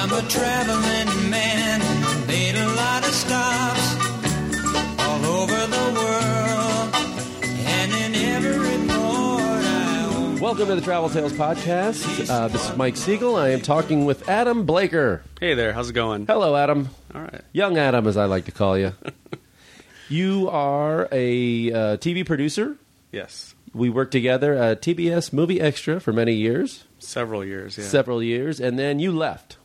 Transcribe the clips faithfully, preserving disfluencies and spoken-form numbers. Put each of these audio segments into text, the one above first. I'm a traveling man, made a lot of stops all over the world, and in every port I... Welcome to the Travel Tales Podcast. Uh, this is Mike Siegel. I am talking with Adam Blaker. Hey there, how's it going? Hello, Adam. All right. Young Adam, as I like to call you. You are a uh, T V producer. Yes. We worked together at T B S Movie Extra for many years. Several years, yeah. Several years, and then you left.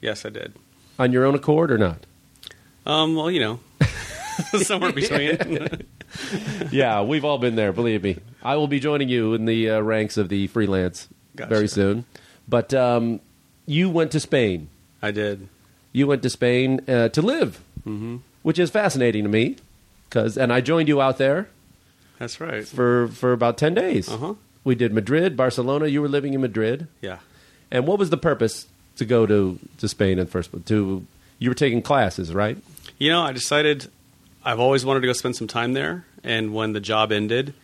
Yes, I did. On your own accord or not? Um, well, you know, somewhere between. Yeah, we've all been there, believe me. I will be joining you in the uh, ranks of the freelance gotcha. very soon. But um, you went to Spain. I did. You went to Spain uh, to live, mm-hmm. which is fascinating to me. Cause, and I joined you out there. That's right. For for about ten days. Uh-huh. We did Madrid, Barcelona. You were living in Madrid. Yeah. And what was the purpose to go to, to Spain in first place? To, you were taking classes, right? You know, I decided I've always wanted to go spend some time there. And when the job ended,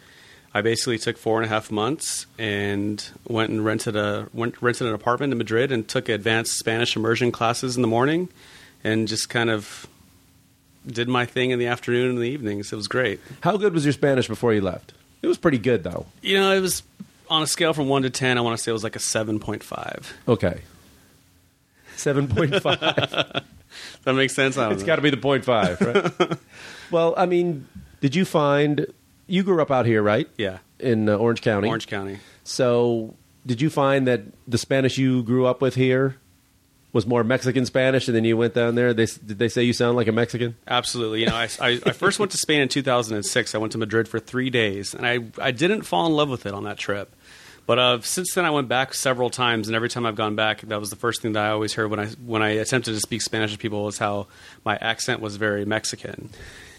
I basically took four and a half months and went and rented a went, rented an apartment in Madrid and took advanced Spanish immersion classes in the morning and just kind of did my thing in the afternoon and the evenings. It was great. How good was your Spanish before you left? It was pretty good, though. You know, it was on a scale from one to ten, I want to say it was like a seven point five. Okay. seven point five. That makes sense? I don't it's got to be the point five, right? Well, I mean, did you find... You grew up out here, right? Yeah. In uh, Orange County. Orange County. So did you find that the Spanish you grew up with here was more Mexican Spanish, and then you went down there? They, did they say you sound like a Mexican? Absolutely. You know, I, I, I first went to Spain in two thousand six. I went to Madrid for three days, and I, I didn't fall in love with it on that trip. But uh, since then, I went back several times, and every time I've gone back, that was the first thing that I always heard when I when I attempted to speak Spanish to people was how my accent was very Mexican.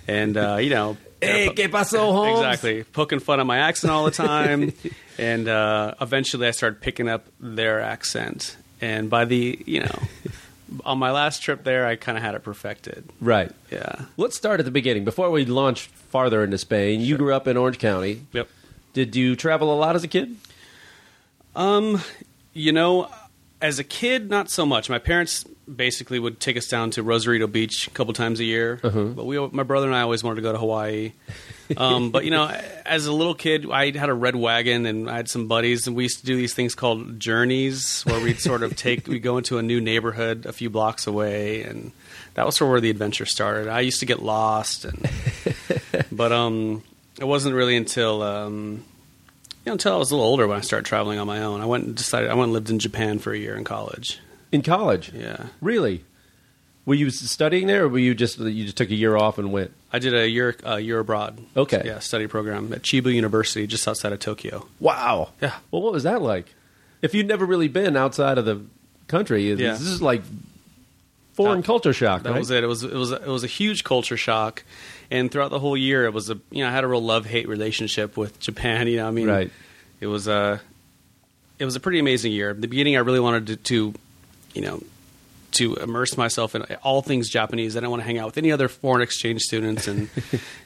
And, uh, you know... Hey, ¿qué pasó, Holmes? Exactly. Poking fun at my accent all the time. And uh, eventually, I started picking up their accent. And by the, you know, on my last trip there, I kind of had it perfected. Right. Yeah. Let's start at the beginning. Before we launch farther into Spain, sure. You grew up in Orange County. Yep. Did you travel a lot as a kid? Um, you know, as a kid, not so much. My parents basically would take us down to Rosarito Beach a couple times a year. Uh-huh. But we, my brother and I always wanted to go to Hawaii. Um, but, you know, as a little kid, I had a red wagon and I had some buddies. And we used to do these things called journeys where we'd sort of take, we'd go into a new neighborhood a few blocks away. And that was sort of where the adventure started. I used to get lost. and But um, it wasn't really until... Um, You know, until I was a little older when I started traveling on my own. I went and decided I went and lived in Japan for a year in college. In college? Yeah. Really? Were you studying there, or were you just you just took a year off and went? I did a year uh, year abroad. Okay. Yeah, study program at Chiba University, just outside of Tokyo. Wow. Yeah. Well, what was that like? If you'd never really been outside of the country, yeah. This is like foreign that, culture shock. That right? was it. It was it was it was a huge culture shock. And throughout the whole year, it was a you know I had a real love-hate relationship with Japan. You know, I mean, right. it was a it was a pretty amazing year. At the beginning, I really wanted to, to you know to immerse myself in all things Japanese. I didn't want to hang out with any other foreign exchange students. And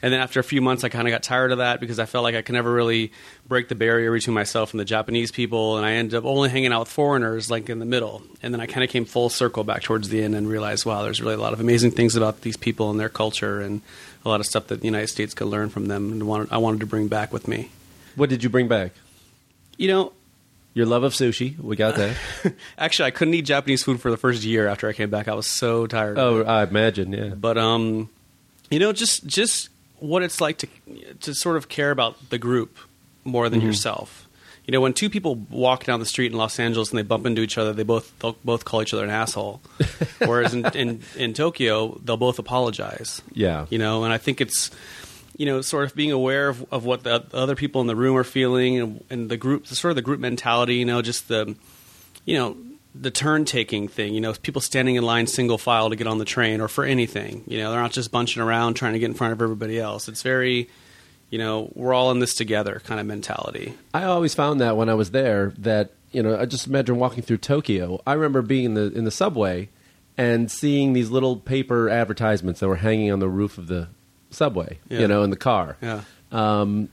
and then after a few months, I kind of got tired of that because I felt like I could never really break the barrier between myself and the Japanese people. And I ended up only hanging out with foreigners, like in the middle. And then I kind of came full circle back towards the end and realized, wow, there's really a lot of amazing things about these people and their culture and a lot of stuff that the United States could learn from them, and wanted, I wanted to bring back with me. What did you bring back? You know... Your love of sushi. We got that. Actually, I couldn't eat Japanese food for the first year after I came back. I was so tired. Oh, I imagine, yeah. But, um, you know, just just what it's like to to sort of care about the group more than mm-hmm. yourself. You know, when two people walk down the street in Los Angeles and they bump into each other, they both they'll both call each other an asshole. Whereas in, in, in Tokyo, they'll both apologize. Yeah. You know, and I think it's, you know, sort of being aware of, of what the other people in the room are feeling and, and the group, sort of the group mentality, you know, just the, you know, the turn-taking thing. You know, people standing in line single file to get on the train or for anything. You know, they're not just bunching around trying to get in front of everybody else. It's very... You know, we're all in this together kind of mentality. I always found that when I was there that, you know, I just imagine walking through Tokyo. I remember being in the in the subway and seeing these little paper advertisements that were hanging on the roof of the subway, yeah. you know, in the car. Yeah. Um,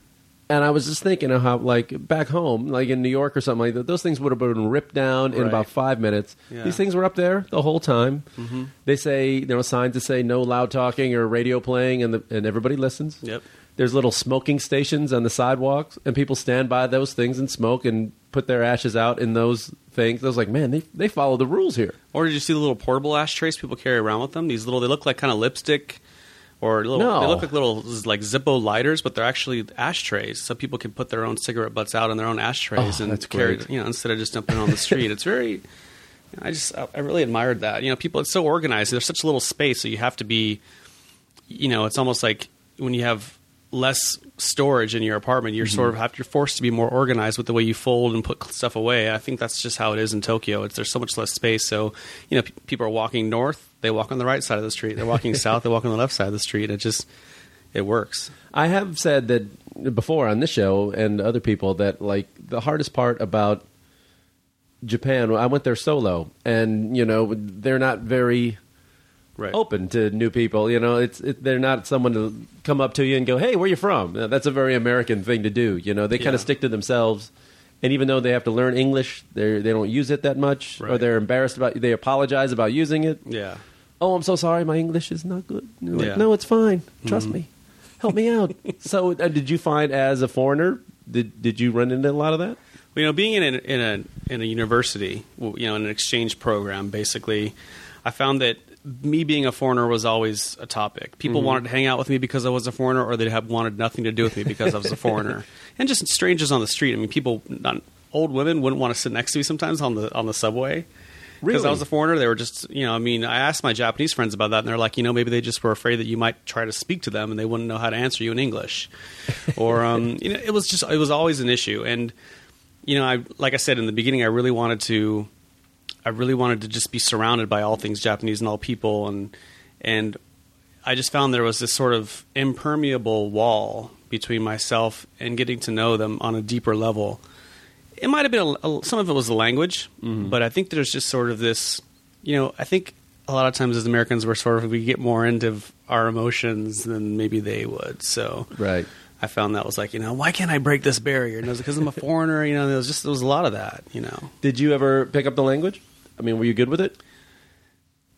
And I was just thinking of how, like, back home, like in New York or something like that, those things would have been ripped down right. in about five minutes. Yeah. These things were up there the whole time. Mm-hmm. They say, there were signs that say no loud talking or radio playing, and the, and everybody listens. Yep. There's little smoking stations on the sidewalks, and people stand by those things and smoke and put their ashes out in those things. I was like, man, they they follow the rules here. Or did you see the little portable ashtrays people carry around with them? These little, they look like kind of lipstick. Or little, no. They look like little like Zippo lighters, but they're actually ashtrays. So people can put their own cigarette butts out on their own ashtrays oh, and carry, you know, instead of just dumping on the street. It's very, you know, I just, I really admired that. You know, people, it's so organized. There's such little space, so you have to be, you know, it's almost like when you have less storage in your apartment, you're mm-hmm. sort of have, you're forced to be more organized with the way you fold and put stuff away. I think that's just how it is in Tokyo. It's, there's so much less space. So, you know, p- people are walking north. They walk on the right side of the street. They're walking south. They walk on the left side of the street. It just, it works. I have said that before on this show and other people that, like, the hardest part about Japan, I went there solo, and, you know, they're not very right. open to new people. You know, it's it, they're not someone to come up to you and go, hey, where are you from? Now, that's a very American thing to do. You know, they yeah. kind of stick to themselves. And even though they have to learn English, they they don't use it that much, right. or they're embarrassed about, they apologize about using it. Yeah. Oh, I'm so sorry. My English is not good. Like, yeah. No, it's fine. Trust mm-hmm. me. Help me out. So, uh, did you find, as a foreigner, did did you run into a lot of that? Well, you know, being in a, in a in a university, you know, in an exchange program, basically, I found that me being a foreigner was always a topic. People mm-hmm. wanted to hang out with me because I was a foreigner, or they have wanted nothing to do with me because I was a foreigner. And just strangers on the street. I mean, people, not, old women wouldn't want to sit next to me sometimes on the on the subway. Because really? I was a foreigner, they were just, you know, I mean, I asked my Japanese friends about that, and they're like, you know, maybe they just were afraid that you might try to speak to them, and they wouldn't know how to answer you in English. Or, um, you know, it was just, it was always an issue. And, you know, I, like I said in the beginning, I really wanted to, I really wanted to just be surrounded by all things Japanese and all people. And, and I just found there was this sort of impermeable wall between myself and getting to know them on a deeper level. It might have been, a, a, some of it was the language, mm-hmm. but I think there's just sort of this, you know, I think a lot of times as Americans, we're sort of, we get more into our emotions than maybe they would. So right. I found that was like, you know, why can't I break this barrier? And it was because I'm a foreigner, you know, there was just, there was a lot of that, you know. Did you ever pick up the language? I mean, were you good with it?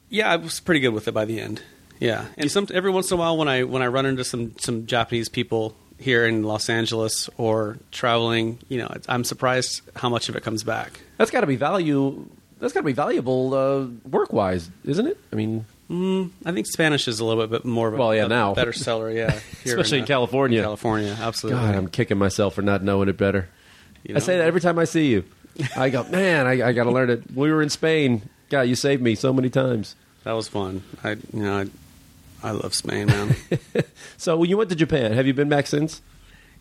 Yeah, I was pretty good with it by the end. Yeah. And some, every once in a while when I, when I run into some, some Japanese people here in Los Angeles or traveling, you know, I'm surprised how much of it comes back. That's got to be value. That's got to be valuable uh, work-wise, isn't it? I mean, mm, I think Spanish is a little bit more of a, well, yeah, a now. better seller, yeah, here especially in, in California. In California, absolutely. God, I'm kicking myself for not knowing it better. You know? I say that every time I see you. I go, man, I, I got to learn it. We were in Spain. God, you saved me so many times. That was fun. I, you know. I, I love Spain, man. So when you went to Japan, have you been back since?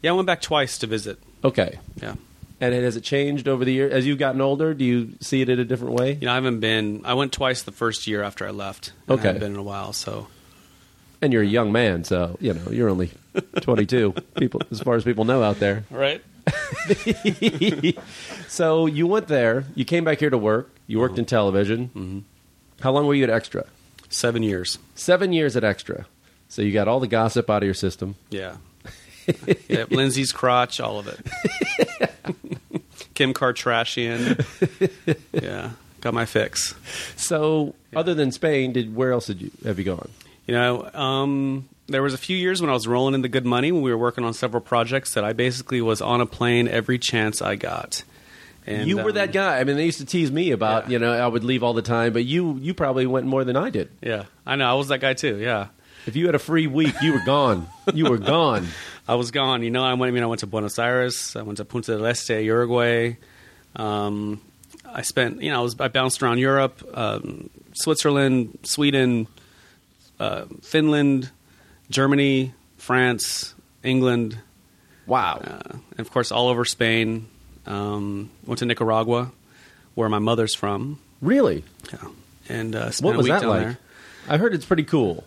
Yeah, I went back twice to visit. Okay. Yeah. And has it changed over the years? As you've gotten older, do you see it in a different way? You know, I haven't been. I went twice the first year after I left. Okay. I haven't been in a while, so. And you're a young man, so, you know, you're only twenty-two, people, as far as people know out there. Right. So you went there. You came back here to work. You worked mm-hmm. in television. Mm-hmm. How long were you at Extra? Seven years. Seven years at Extra. So you got all the gossip out of your system. Yeah. yeah Lindsay's crotch, all of it. Kim Kardashian. Yeah. Got my fix. So yeah. other than Spain, did where else did you have you gone? You know, um, there was a few years when I was rolling in the good money when we were working on several projects that I basically was on a plane every chance I got. And, you were um, that guy. I mean, they used to tease me about, yeah. you know, I would leave all the time, but you you probably went more than I did. Yeah, I know. I was that guy too, yeah. If you had a free week, you were gone. you were gone. I was gone. You know, I went, I mean, I went to Buenos Aires. I went to Punta del Este, Uruguay. Um, I spent, you know, I, was, I bounced around Europe, um, Switzerland, Sweden, uh, Finland, Germany, France, England. Wow. Uh, and, of course, all over Spain. Um, went to Nicaragua, where my mother's from. Really? Yeah. And uh, spent what was a week that down like? There. I heard it's pretty cool.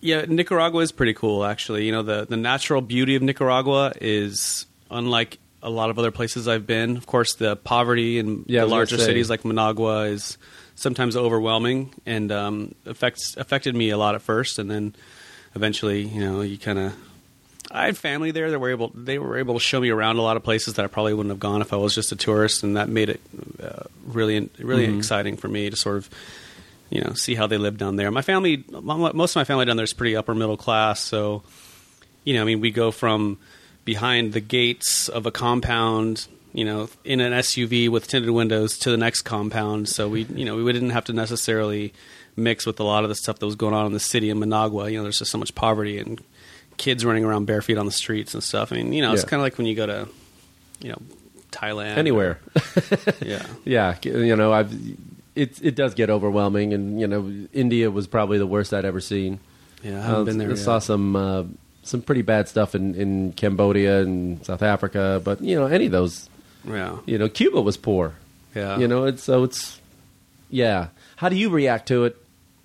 Yeah, Nicaragua is pretty cool, actually. You know, the, the natural beauty of Nicaragua is unlike a lot of other places I've been. Of course, the poverty in yeah, the larger cities like Managua is sometimes overwhelming and um, affects affected me a lot at first, and then eventually, you know, you kind of. I had family there that were able they were able to show me around a lot of places that I probably wouldn't have gone if I was just a tourist, and that made it uh, really really mm-hmm. exciting for me to sort of, you know, see how they live down there. My family, most of my family down there is pretty upper middle class, so, you know, I mean, we go from behind the gates of a compound, you know, in an S U V with tinted windows to the next compound. So we, you know, we didn't have to necessarily mix with a lot of the stuff that was going on in the city in Managua. You know, there's just so much poverty and kids running around bare feet on the streets and stuff. I mean, you know, yeah. it's kind of like when you go to, you know, Thailand. Anywhere. Or, yeah. Yeah. You know, I've, it, it does get overwhelming. And, you know, India was probably the worst I'd ever seen. Yeah. I haven't uh, been there I yet. saw some, uh, some pretty bad stuff in, in Cambodia and South Africa, but, you know, any of those. Yeah. You know, Cuba was poor. Yeah. You know, it's, so it's, yeah. How do you react to it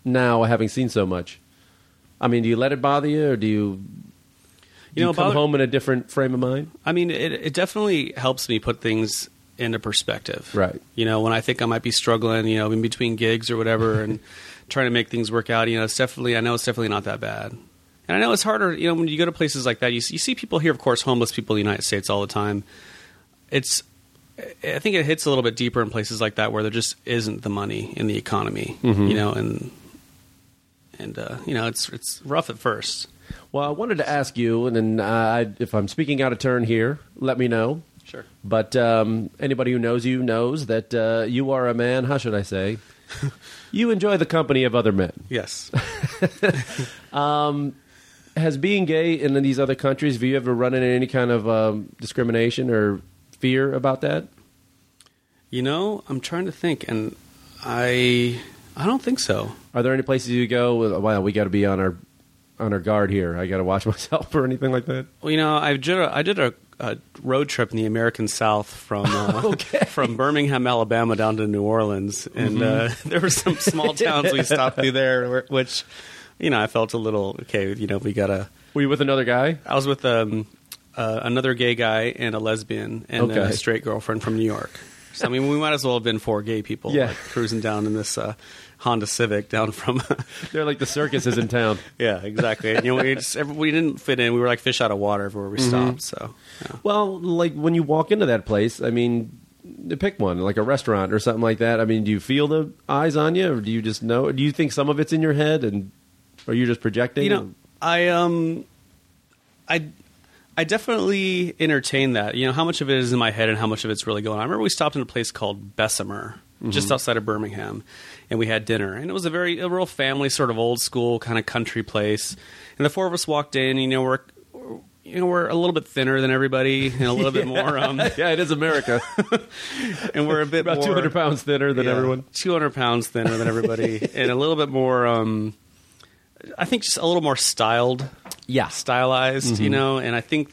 now, having seen so much? I mean, do you let it bother you, or do you, do you, know, you come bother- home in a different frame of mind? I mean, it, it definitely helps me put things into perspective. Right. You know, when I think I might be struggling, you know, in between gigs or whatever and trying to make things work out, you know, it's definitely, I know it's definitely not that bad. And I know it's harder, you know, when you go to places like that, you, you see people here, of course, homeless people in the United States all the time. It's, I think it hits a little bit deeper in places like that where there just isn't the money in the economy, mm-hmm. you know, and, and, uh, you know, it's, it's rough at first. Well, I wanted to ask you, and then uh, if I'm speaking out of turn here, let me know. Sure. But, um, anybody who knows you knows that, uh, you are a man, how should I say? You enjoy the company of other men. Yes. um, has being gay in these other countries, have you ever run into any kind of, um, discrimination or fear about that? You know, I'm trying to think, and I I don't think so. Are there any places you go with, well, we got to be on our on our guard here, I got to watch myself, or anything like that? Well, you know, I did a, I did a, a road trip in the American South from uh, okay. from Birmingham, Alabama, down to New Orleans, and mm-hmm. uh, there were some small towns we stopped through there, which, you know, I felt a little, okay, you know, we got to... Were you with another guy? I was with... um. Uh, another gay guy and a lesbian and okay. a straight girlfriend from New York. So, I mean, we might as well have been four gay people yeah. like, cruising down in this uh, Honda Civic down from... They're like the circus is in town. Yeah, exactly. And, you know, we, just, we didn't fit in. We were like fish out of water everywhere we stopped. Mm-hmm. So, yeah. Well, like when you walk into that place, I mean, pick one, like a restaurant or something like that. I mean, do you feel the eyes on you, or do you just know? Do you think some of it's in your head, and or you're just projecting? You know, or? I... um, I... I definitely entertain that. You know, how much of it is in my head and how much of it's really going on. I remember we stopped in a place called Bessemer, mm-hmm. just outside of Birmingham, and we had dinner. And it was a very a real family, sort of old school kind of country place. And the four of us walked in, you know, we're you know, we're a little bit thinner than everybody and a little yeah. bit more um yeah, it is America. And we're a bit about more, two hundred pounds thinner than yeah, everyone. two hundred pounds thinner than everybody and a little bit more um I think just a little more styled. Yeah. Stylized, mm-hmm. you know, and I think,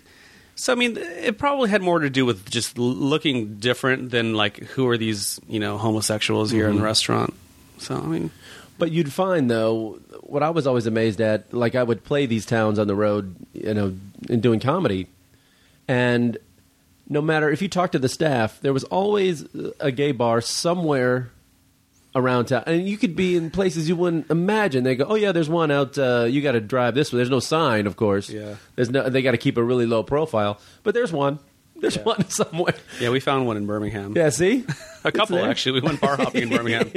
so, I mean, it probably had more to do with just looking different than, like, who are these, you know, homosexuals here mm-hmm. in the restaurant. So, I mean. But you'd find, though, what I was always amazed at, like, I would play these towns on the road, you know, and doing comedy. And no matter, if you talk to the staff, there was always a gay bar somewhere around town, and you could be in places you wouldn't imagine. They go, oh yeah, there's one out. Uh, you got to drive this way. There's no sign, of course. Yeah, there's no. They got to keep a really low profile. But there's one. There's yeah. one somewhere. Yeah, we found one in Birmingham. Yeah, see, a couple actually. We went bar hopping in Birmingham.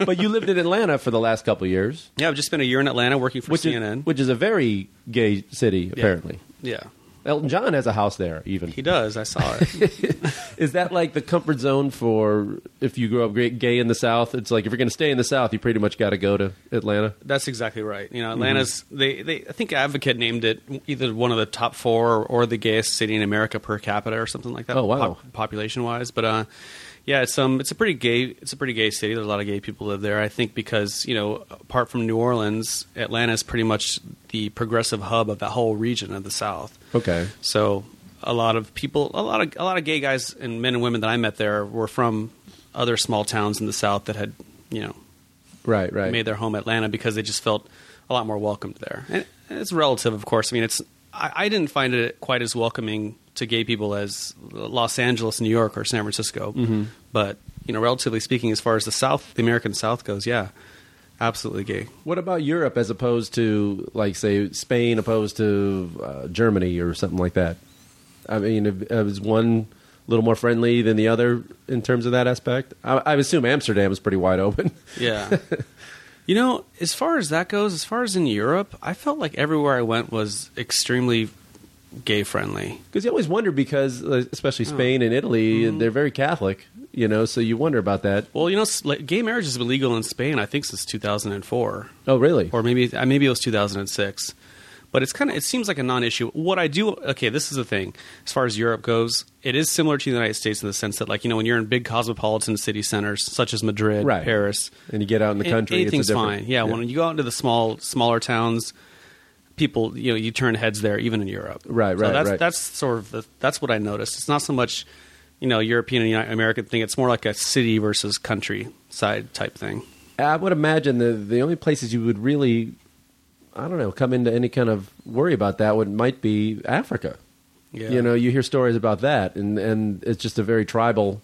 But you lived in Atlanta for the last couple of years. Yeah, I've just spent a year in Atlanta working for which C N N, is, which is a very gay city, apparently. Yeah. yeah. Elton John has a house there, even. He does. I saw it. Is that like the comfort zone for if you grow up gay in the South? It's like if you're going to stay in the South, you pretty much got to go to Atlanta. That's exactly right. You know, Atlanta's, mm-hmm. they, they, I think Advocate named it either one of the top four or, or the gayest city in America per capita or something like that. Oh, wow. Pop, population-wise. But, uh, yeah, it's, um, it's a pretty gay, it's a pretty gay city. There's a lot of gay people live there. I think because, you know, apart from New Orleans, Atlanta is pretty much the progressive hub of that whole region of the South. Okay. So a lot of people, a lot of a lot of gay guys and men and women that I met there were from other small towns in the South that had, you know, right, right, made their home Atlanta because they just felt a lot more welcomed there. And it's relative, of course. I mean, it's I, I didn't find it quite as welcoming to gay people as Los Angeles, New York, or San Francisco. Mm-hmm. But, you know, relatively speaking, as far as the South, the American South goes, yeah, Absolutely gay. What about Europe as opposed to, like, say, Spain opposed to uh, Germany or something like that? I mean, is one a little more friendly than the other in terms of that aspect? I, I assume Amsterdam is pretty wide open. Yeah. You know, as far as that goes, as far as in Europe, I felt like everywhere I went was extremely gay friendly. Because you always wonder, because especially Spain oh. and Italy, mm-hmm. they're very Catholic, you know, so you wonder about that. Well, you know, like, gay marriage has been legal in Spain, I think, since two thousand four. Oh, really? Or maybe maybe it was two thousand six. But it's kind of, it seems like a non-issue. What I do, okay, this is the thing. As far as Europe goes, it is similar to the United States in the sense that, like, you know, when you're in big cosmopolitan city centers such as Madrid, right. Paris, and you get out in the country, anything's it's a different, fine. Yeah, yeah, when you go out into the small, smaller towns, people, you know, you turn heads there, even in Europe. Right, right, so that's, right. That's sort of the, that's what I noticed. It's not so much, you know, European and United American thing. It's more like a city versus countryside type thing. I would imagine the the only places you would really, I don't know, come into any kind of worry about that would might be Africa. Yeah. You know, you hear stories about that, and, and it's just a very tribal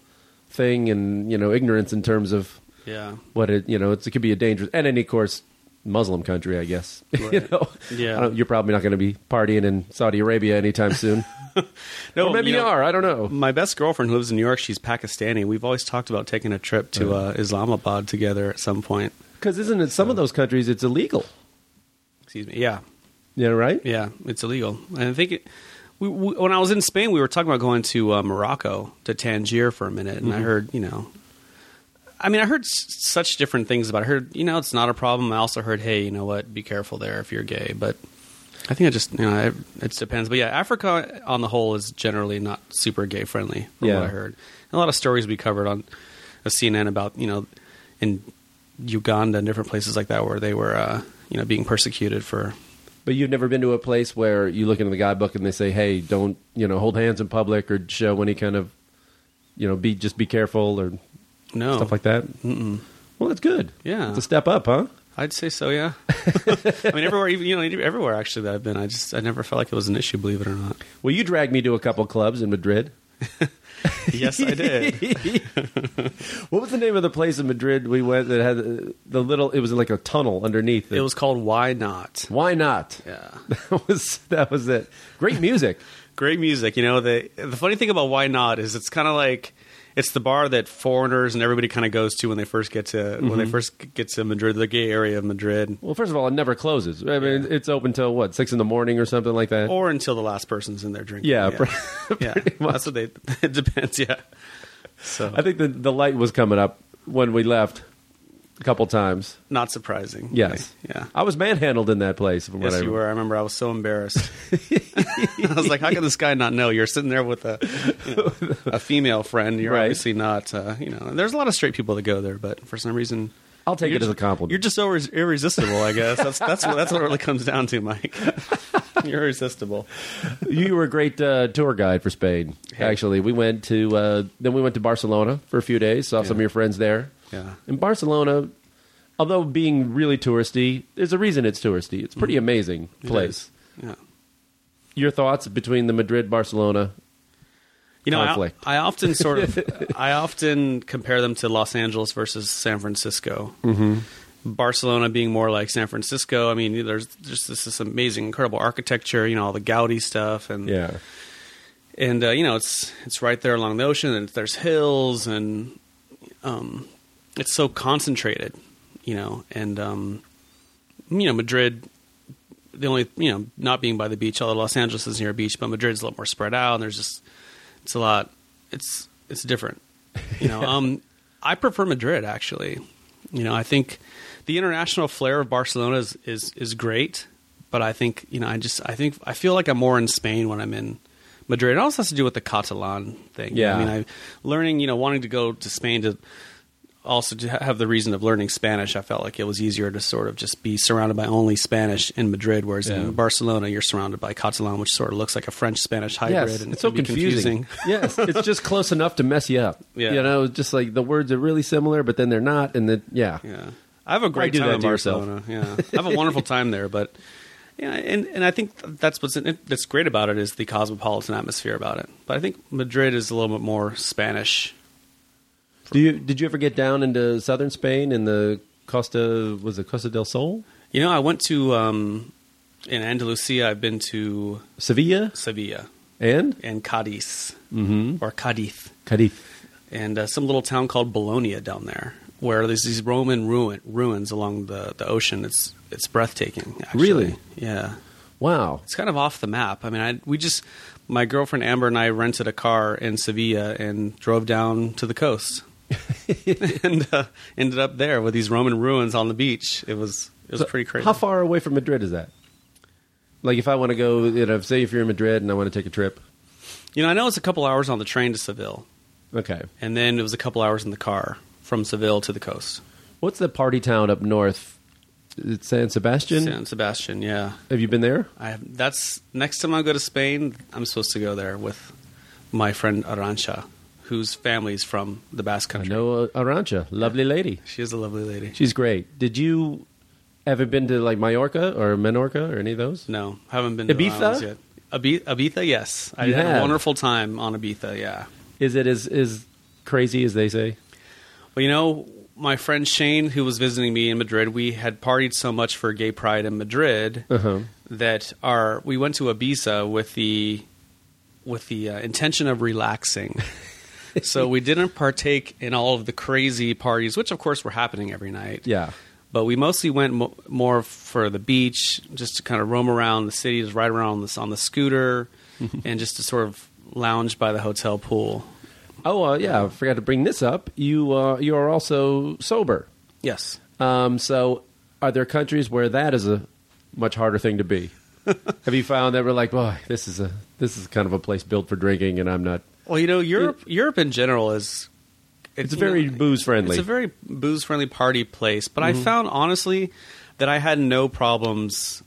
thing, and, you know, ignorance in terms of yeah. what it, you know, it's, it could be a dangerous, and any, of course, Muslim country, I guess. Right. You know, yeah. I don't, you're probably not going to be partying in Saudi Arabia anytime soon. No, or maybe you know, you are. I don't know. My best girlfriend who lives in New York, she's Pakistani. We've always talked about taking a trip to uh, Islamabad together at some point. Because isn't it some so. of those countries it's illegal? Excuse me. Yeah. Yeah. Right. Yeah, it's illegal. And I think it, we, we, when I was in Spain, we were talking about going to uh, Morocco, to Tangier for a minute, and mm-hmm. I heard, you know, I mean, I heard s- such different things about it. I heard, you know, it's not a problem. I also heard, hey, you know what? Be careful there if you're gay. But I think I just, you know, I, it depends. But yeah, Africa on the whole is generally not super gay friendly, from yeah. what I heard. And a lot of stories we covered on a C N N about, you know, in Uganda and different places like that where they were. Uh, You know, being persecuted for. But you've never been to a place where you look into the guidebook and they say, "Hey, don't you know hold hands in public or show any kind of, you know, be just be careful or no stuff like that." Mm-mm. Well, that's good. Yeah, it's a step up, huh? I'd say so. Yeah. I mean, everywhere, even you know, everywhere actually that I've been, I just I never felt like it was an issue, believe it or not. Well, you dragged me to a couple clubs in Madrid. Yes, I did. What was the name of the place in Madrid we went that had the little? It was like a tunnel underneath. The, it was called Why Not. Why Not? Yeah, that was that was it. Great music, great music. You know, the the funny thing about Why Not is it's kind of like it's the bar that foreigners and everybody kind of goes to when they first get to mm-hmm. when they first get to Madrid, the gay area of Madrid. Well, first of all, it never closes. I mean, yeah. it's open till what, six in the morning or something like that, or until the last person's in there drinking. Yeah, yeah. Pretty, yeah. Pretty much. That's what they. It depends. Yeah. So I think the the light was coming up when we left a couple times. Not surprising. Yes. Right? Yeah. I was manhandled in that place. From yes, what I you were. I remember I was so embarrassed. I was like, how can this guy not know? You're sitting there with a you know, a female friend. You're right. Obviously not, uh, you know, there's a lot of straight people that go there, but for some reason. I'll take it just, as a compliment. You're just so irres- irresistible, I guess. That's that's what, that's what it really comes down to, Mike. You're irresistible. You were a great uh, tour guide for Spain. Hey. Actually, we went to uh, then we went to Barcelona for a few days. Saw yeah. some of your friends there. Yeah. In Barcelona, although being really touristy, there's a reason it's touristy. It's a pretty mm-hmm. amazing place. Yeah. Your thoughts between the Madrid-Barcelona you know, conflict? I, I often sort of I often compare them to Los Angeles versus San Francisco. Mm-hmm. Barcelona being more like San Francisco. I mean, there's just this, this amazing, incredible architecture. You know, all the Gaudi stuff, and yeah, and uh, you know, it's it's right there along the ocean, and there's hills, and um, it's so concentrated. You know, and um, you know, Madrid. The only you know, not being by the beach. Although Los Angeles is near a beach, but Madrid's a lot more spread out. And there's just it's a lot. It's it's different. You know, um, I prefer Madrid actually. You know, I think. The international flair of Barcelona is, is, is great, but I think you know I just I think I feel like I'm more in Spain when I'm in Madrid. It also has to do with the Catalan thing. Yeah, I mean, I learning you know wanting to go to Spain to also to have the reason of learning Spanish. I felt like it was easier to sort of just be surrounded by only Spanish in Madrid, whereas yeah. in Barcelona you're surrounded by Catalan, which sort of looks like a French-Spanish hybrid. Yes, and it's so confusing. confusing. Yes, it's just close enough to mess you up. Yeah, you know, just like the words are really similar, but then they're not, and then yeah, yeah. I have a great time in Barcelona. Yeah, I have a wonderful time there. But yeah, and, and I think that's what's in, that's great about it is the cosmopolitan atmosphere about it. But I think Madrid is a little bit more Spanish. Do you did you ever get down into southern Spain in the Costa, was it Costa del Sol? You know, I went to, um, in Andalusia, I've been to... Sevilla? Sevilla. And? And Cádiz. Mm-hmm. Or Cádiz. Cádiz. And uh, some little town called Bologna down there, where there's these Roman ruin, ruins along the, the ocean. It's it's breathtaking, actually. Really? Yeah. Wow. It's kind of off the map. I mean, I we just... My girlfriend Amber and I rented a car in Sevilla and drove down to the coast and uh, ended up there with these Roman ruins on the beach. It was it was so pretty crazy. How far away from Madrid is that? Like if I want to go, you know, say if you're in Madrid and I want to take a trip. You know, I know it's a couple hours on the train to Seville. Okay. And then it was a couple hours in the car from Seville to the coast. What's the party town up north? It's San Sebastian? San Sebastian, yeah. Have you been there? I have. That's next time I go to Spain, I'm supposed to go there with my friend Arantxa, whose family's from the Basque Country. I know Arantxa. Lovely lady. She is a lovely lady. She's great. Did you ever been to like Mallorca or Menorca or any of those? No, haven't been to Ibiza the islands yet. Ibiza? Ibiza, yes. I you had have. a wonderful time on Ibiza, yeah. Is it as, as crazy as they say? Well, you know... My friend Shane, who was visiting me in Madrid, we had partied so much for Gay Pride in Madrid uh-huh. that our we went to Ibiza with the with the uh, intention of relaxing. So we didn't partake in all of the crazy parties, which of course were happening every night. Yeah, but we mostly went mo- more for the beach, just to kind of roam around the city, just ride around on the, on the scooter, and just to sort of lounge by the hotel pool. Oh, uh, yeah, I forgot to bring this up. You uh, you are also sober. Yes. Um, so are there countries where that is a much harder thing to be? Have you found that we're like, boy, this is a this is kind of a place built for drinking, and I'm not... Well, you know, Europe it, Europe in general is... It, it's very know, booze-friendly. It's a very booze-friendly party place. But mm-hmm. I found, honestly, that I had no problems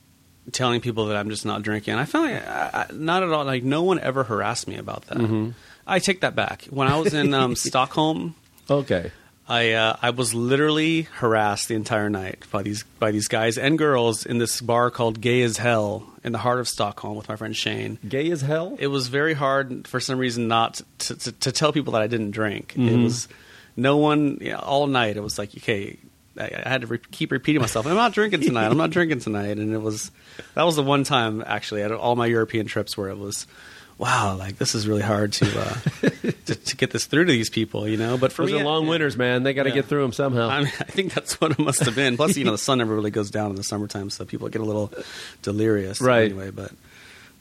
telling people that I'm just not drinking. I found like, I, not at all. Like, no one ever harassed me about that. Mm-hmm. I take that back. When I was in um, Stockholm, okay, I uh, I was literally harassed the entire night by these by these guys and girls in this bar called Gay as Hell in the heart of Stockholm with my friend Shane. Gay as Hell? It was very hard for some reason not to, to, to tell people that I didn't drink. Mm-hmm. It was no one you know, all night. It was like okay, I, I had to re- keep repeating myself. I'm not drinking tonight. I'm not drinking tonight. And it was that was the one time actually at all my European trips where it was. Wow, like this is really hard to, uh, to to get this through to these people, you know. But for those me, are long yeah, winters, man, they got to yeah. get through them somehow. I mean, I think that's what it must have been. Plus, you know, the sun never really goes down in the summertime, so people get a little delirious, right? Anyway, but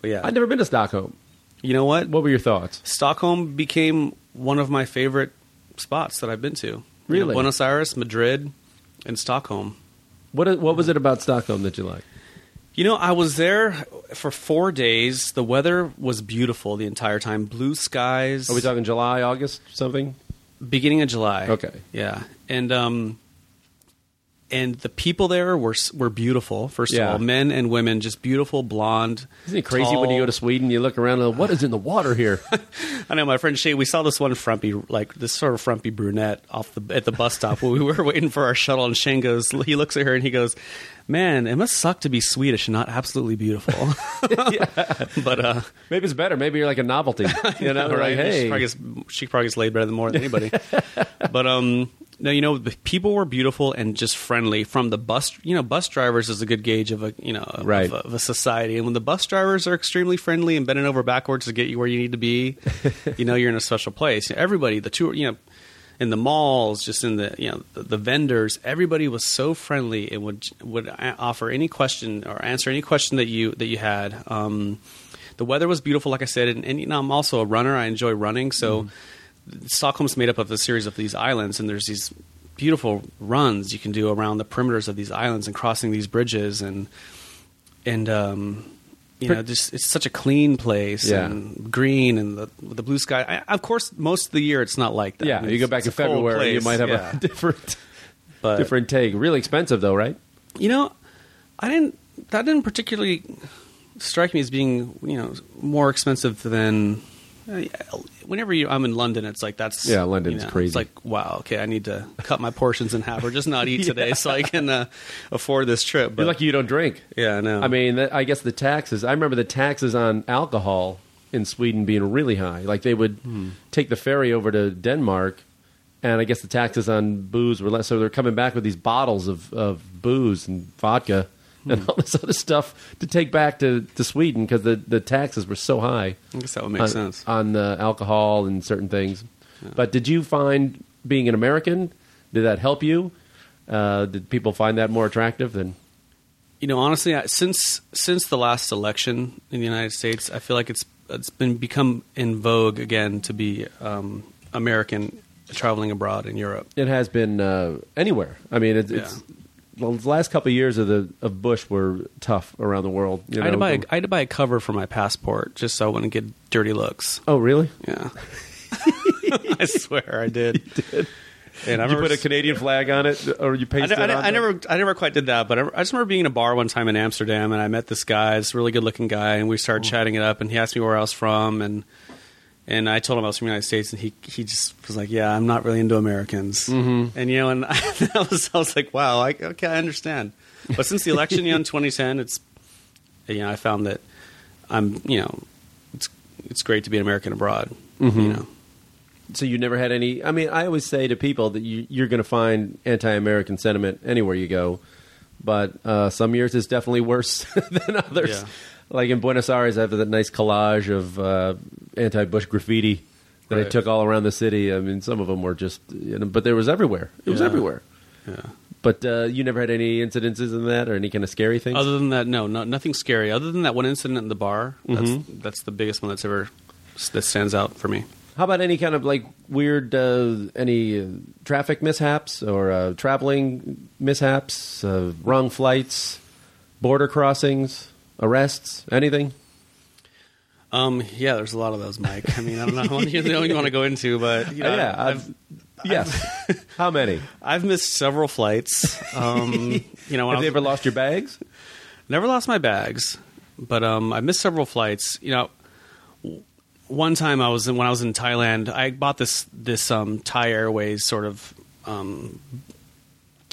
but yeah, I've never been to Stockholm. You know what? What were your thoughts? Stockholm became one of my favorite spots that I've been to. Really, you know, Buenos Aires, Madrid, and Stockholm. What what was it about Stockholm that you liked? You know, I was there for four days. The weather was beautiful the entire time. Blue skies. Are we talking July, August, something? Beginning of July. Okay. Yeah. And um, and the people there were were beautiful, first yeah. of all. Men and women, just beautiful, blonde. Isn't it crazy tall. When you go to Sweden, you look around and what is in the water here? I know. My friend Shane, we saw this one frumpy, like this sort of frumpy brunette off the at the bus stop where we were waiting for our shuttle. And Shane goes, he looks at her and he goes... Man, it must suck to be Swedish and not absolutely beautiful. yeah. But uh, maybe it's better. Maybe you're like a novelty. You know, know right? Like, hey. She probably gets, she probably gets laid better than more than anybody. But um, no, you know, the people were beautiful and just friendly. From the bus, you know, bus drivers is a good gauge of a you know right. of, a, of a society. And when the bus drivers are extremely friendly and bending over backwards to get you where you need to be, you know, you're in a special place. Everybody, the tour, you know. In the malls, just in the you know the, the vendors, everybody was so friendly and would would offer any question or answer any question that you that you had. Um, the weather was beautiful, like I said, and, and you know I'm also a runner. I enjoy running, so mm. Stockholm's made up of a series of these islands, and there's these beautiful runs you can do around the perimeters of these islands and crossing these bridges, and and um, you know just it's such a clean place yeah. and green and the, the blue sky. I, of course, most of the year it's not like that. Yeah, I mean, you go back in February, you might have yeah. a different but, different take. Really expensive though, right? You know, I didn't. That didn't particularly strike me as being you know more expensive than. Uh, whenever you, I'm in London, it's like that's yeah, London's you know, crazy. It's like wow, okay, I need to cut my portions in half or just not eat yeah. today so I can uh, afford this trip. But, you're lucky you don't drink. Yeah, I know. I mean, that, I guess the taxes. I remember the taxes on alcohol in Sweden being really high. Like they would hmm. take the ferry over to Denmark And I guess the taxes on booze were less. So they're coming back with these bottles of, of booze and vodka hmm. and all this other stuff to take back to, to Sweden because the, the taxes were so high. I guess that would make on, sense. On the alcohol and certain things. Yeah. But did you find being an American, did that help you? Uh, did people find that more attractive than... You know, honestly, I, since since the last election in the United States, I feel like it's it's been become in vogue again to be um, American traveling abroad in Europe. It has been uh, anywhere. I mean, it's, yeah. it's the last couple of years of the of Bush were tough around the world. You know? I had to buy a, I had to buy a cover for my passport just so I wouldn't get dirty looks. Oh, really? Yeah, I swear I did. You did. And did you put a Canadian flag on it, or you pasted I, I, it on I never, I never quite did that, but I, I just remember being in a bar one time in Amsterdam, and I met this guy, this really good-looking guy, and we started oh. chatting it up, and he asked me where I was from, and and I told him I was from the United States, and he, he just was like, yeah, I'm not really into Americans. Mm-hmm. And, you know, and I, I, was, I was like, wow, I, okay, I understand. But since the election, you know, in twenty ten, it's, you know, I found that I'm, you know, it's it's great to be an American abroad, mm-hmm. you know. So you never had any... I mean, I always say to people that you, you're going to find anti-American sentiment anywhere you go, but uh, some years it's definitely worse than others. Yeah. Like in Buenos Aires, I have that nice collage of uh, anti-Bush graffiti that right. I took all around the city. I mean, some of them were just... You know, but there was everywhere. It yeah. was everywhere. Yeah. But uh, you never had any incidences in that or any kind of scary things? Other than that, no, no nothing scary. Other than that one incident in the bar, mm-hmm. that's, that's the biggest one that's ever... that stands out for me. How about any kind of like weird, uh, any uh, traffic mishaps or uh, traveling mishaps, uh, wrong flights, border crossings, arrests, anything? Um, yeah, there's a lot of those, Mike. I mean, I don't know how many you want to go into, but you know, uh, yeah, I've, I've, yes. I've, how many? I've missed several flights. Um, you know, have you ever lost your bags? Never lost my bags, but um, I missed several flights. You know. One time I was in, when I was in Thailand, I bought this this um, Thai Airways sort of um,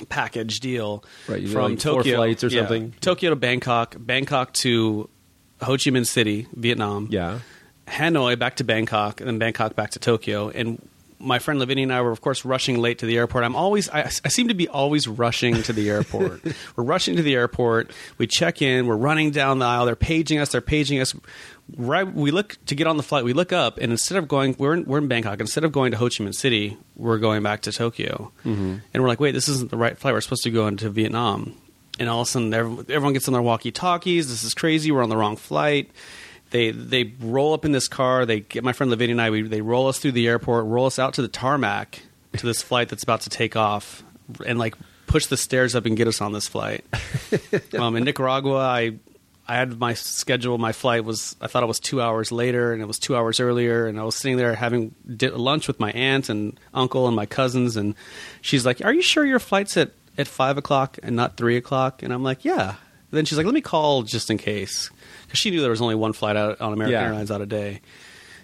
package deal right, from like Tokyo, four flights or yeah, something. Tokyo to Bangkok, Bangkok to Ho Chi Minh City, Vietnam. Yeah, Hanoi back to Bangkok, and then Bangkok back to Tokyo. And my friend Lavinia and I were, of course, rushing late to the airport. I'm always I, I seem to be always rushing to the airport. We're rushing to the airport. We check in. We're running down the aisle. They're paging us. They're paging us. Right, we look to get on the flight. We look up, and instead of going, we're in, we're in Bangkok. Instead of going to Ho Chi Minh City, we're going back to Tokyo. Mm-hmm. And we're like, wait, this isn't the right flight. We're supposed to go into Vietnam. And all of a sudden, everyone gets on their walkie-talkies. This is crazy. We're on the wrong flight. They they roll up in this car. They get my friend Lavinia and I. We, they roll us through the airport, roll us out to the tarmac to this flight that's about to take off, and like push the stairs up and get us on this flight. um, in Nicaragua, I. I had my schedule, my flight was, I thought it was two hours later, and it was two hours earlier, and I was sitting there having lunch with my aunt and uncle and my cousins, and she's like, are you sure your flight's at, at five o'clock and not three o'clock? And I'm like, yeah. And then she's like, let me call just in case, because she knew there was only one flight out on American yeah. Airlines out a day.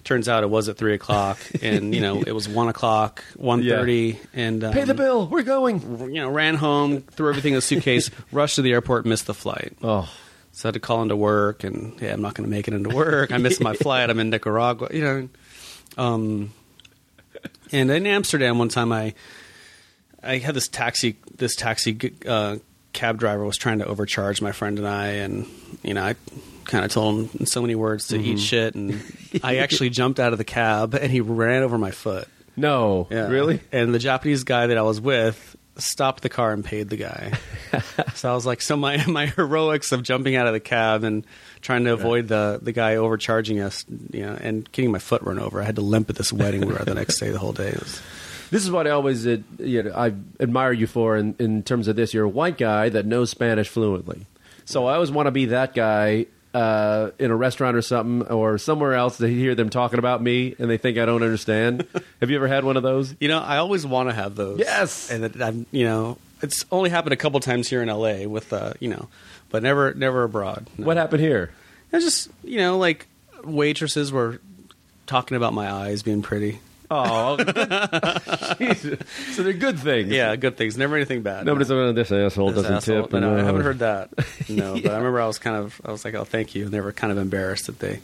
Turns out it was at three o'clock, and, you know, it was one o'clock, one thirty, yeah. and... Um, pay the bill, we're going! You know, ran home, threw everything in a suitcase, rushed to the airport, missed the flight. Oh, so I had to call into work, and yeah, I'm not going to make it into work. I missed my flight. I'm in Nicaragua, you know. Um, and in Amsterdam, one time, I I had this taxi. This taxi uh, cab driver was trying to overcharge my friend and I, and you know, I kind of told him in so many words to mm-hmm. eat shit, and I actually jumped out of the cab, and he ran over my foot. No, yeah. Really? And the Japanese guy that I was with stopped the car and paid the guy. So I was like, so my my heroics of jumping out of the cab and trying to avoid the the guy overcharging us, you know, and getting my foot run over. I had to limp at this wedding we were at the next day the whole day. It was... This is what I always, uh, you know, I admire you for in, in terms of this. You're a white guy that knows Spanish fluently. So I always want to be that guy uh, in a restaurant or something or somewhere else. They hear them talking about me and they think I don't understand. Have you ever had one of those? You know, I always want to have those. Yes. And that I'm, you know, it's only happened a couple times here in L A with, uh, you know, but never, never abroad. No. What happened here? It was just, you know, like waitresses were talking about my eyes being pretty. Oh, so they're good things. Yeah, good things. Never anything bad. Nobody's no. this asshole this doesn't asshole. tip. No, no, I haven't heard that. No, yeah. But I remember I was kind of, I was like, oh, thank you. And they were kind of embarrassed that they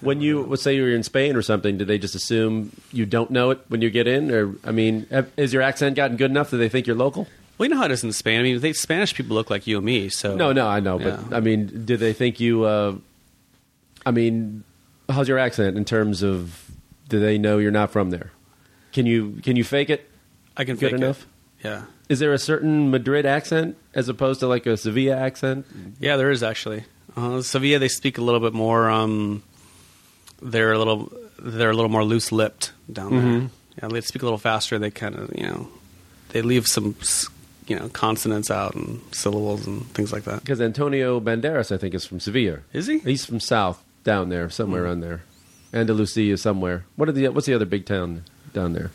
When you, let's say you were in Spain or something, do they just assume you don't know it when you get in? Or, I mean, have, has your accent gotten good enough that they think you're local? Well, you know how it is in Spain. I mean, they, Spanish people look like you and me, so... No, no, I know, yeah. But, I mean, do they think you... Uh, I mean, how's your accent in terms of... Do they know you're not from there? Can you can you fake it? I can fake it. Good enough? Yeah. Is there a certain Madrid accent as opposed to, like, a Sevilla accent? Yeah, there is, actually. Uh, Sevilla, they speak a little bit more... Um, they're a little they're a little more loose-lipped down there. Mm-hmm. Yeah, they speak a little faster. They kind of, you know... They leave some... You know, consonants out and syllables and things like that. Because Antonio Banderas, I think, is from Sevilla. Is he? He's from south down there, somewhere mm. around there. Andalusia, somewhere. What are the? What's the other big town down there?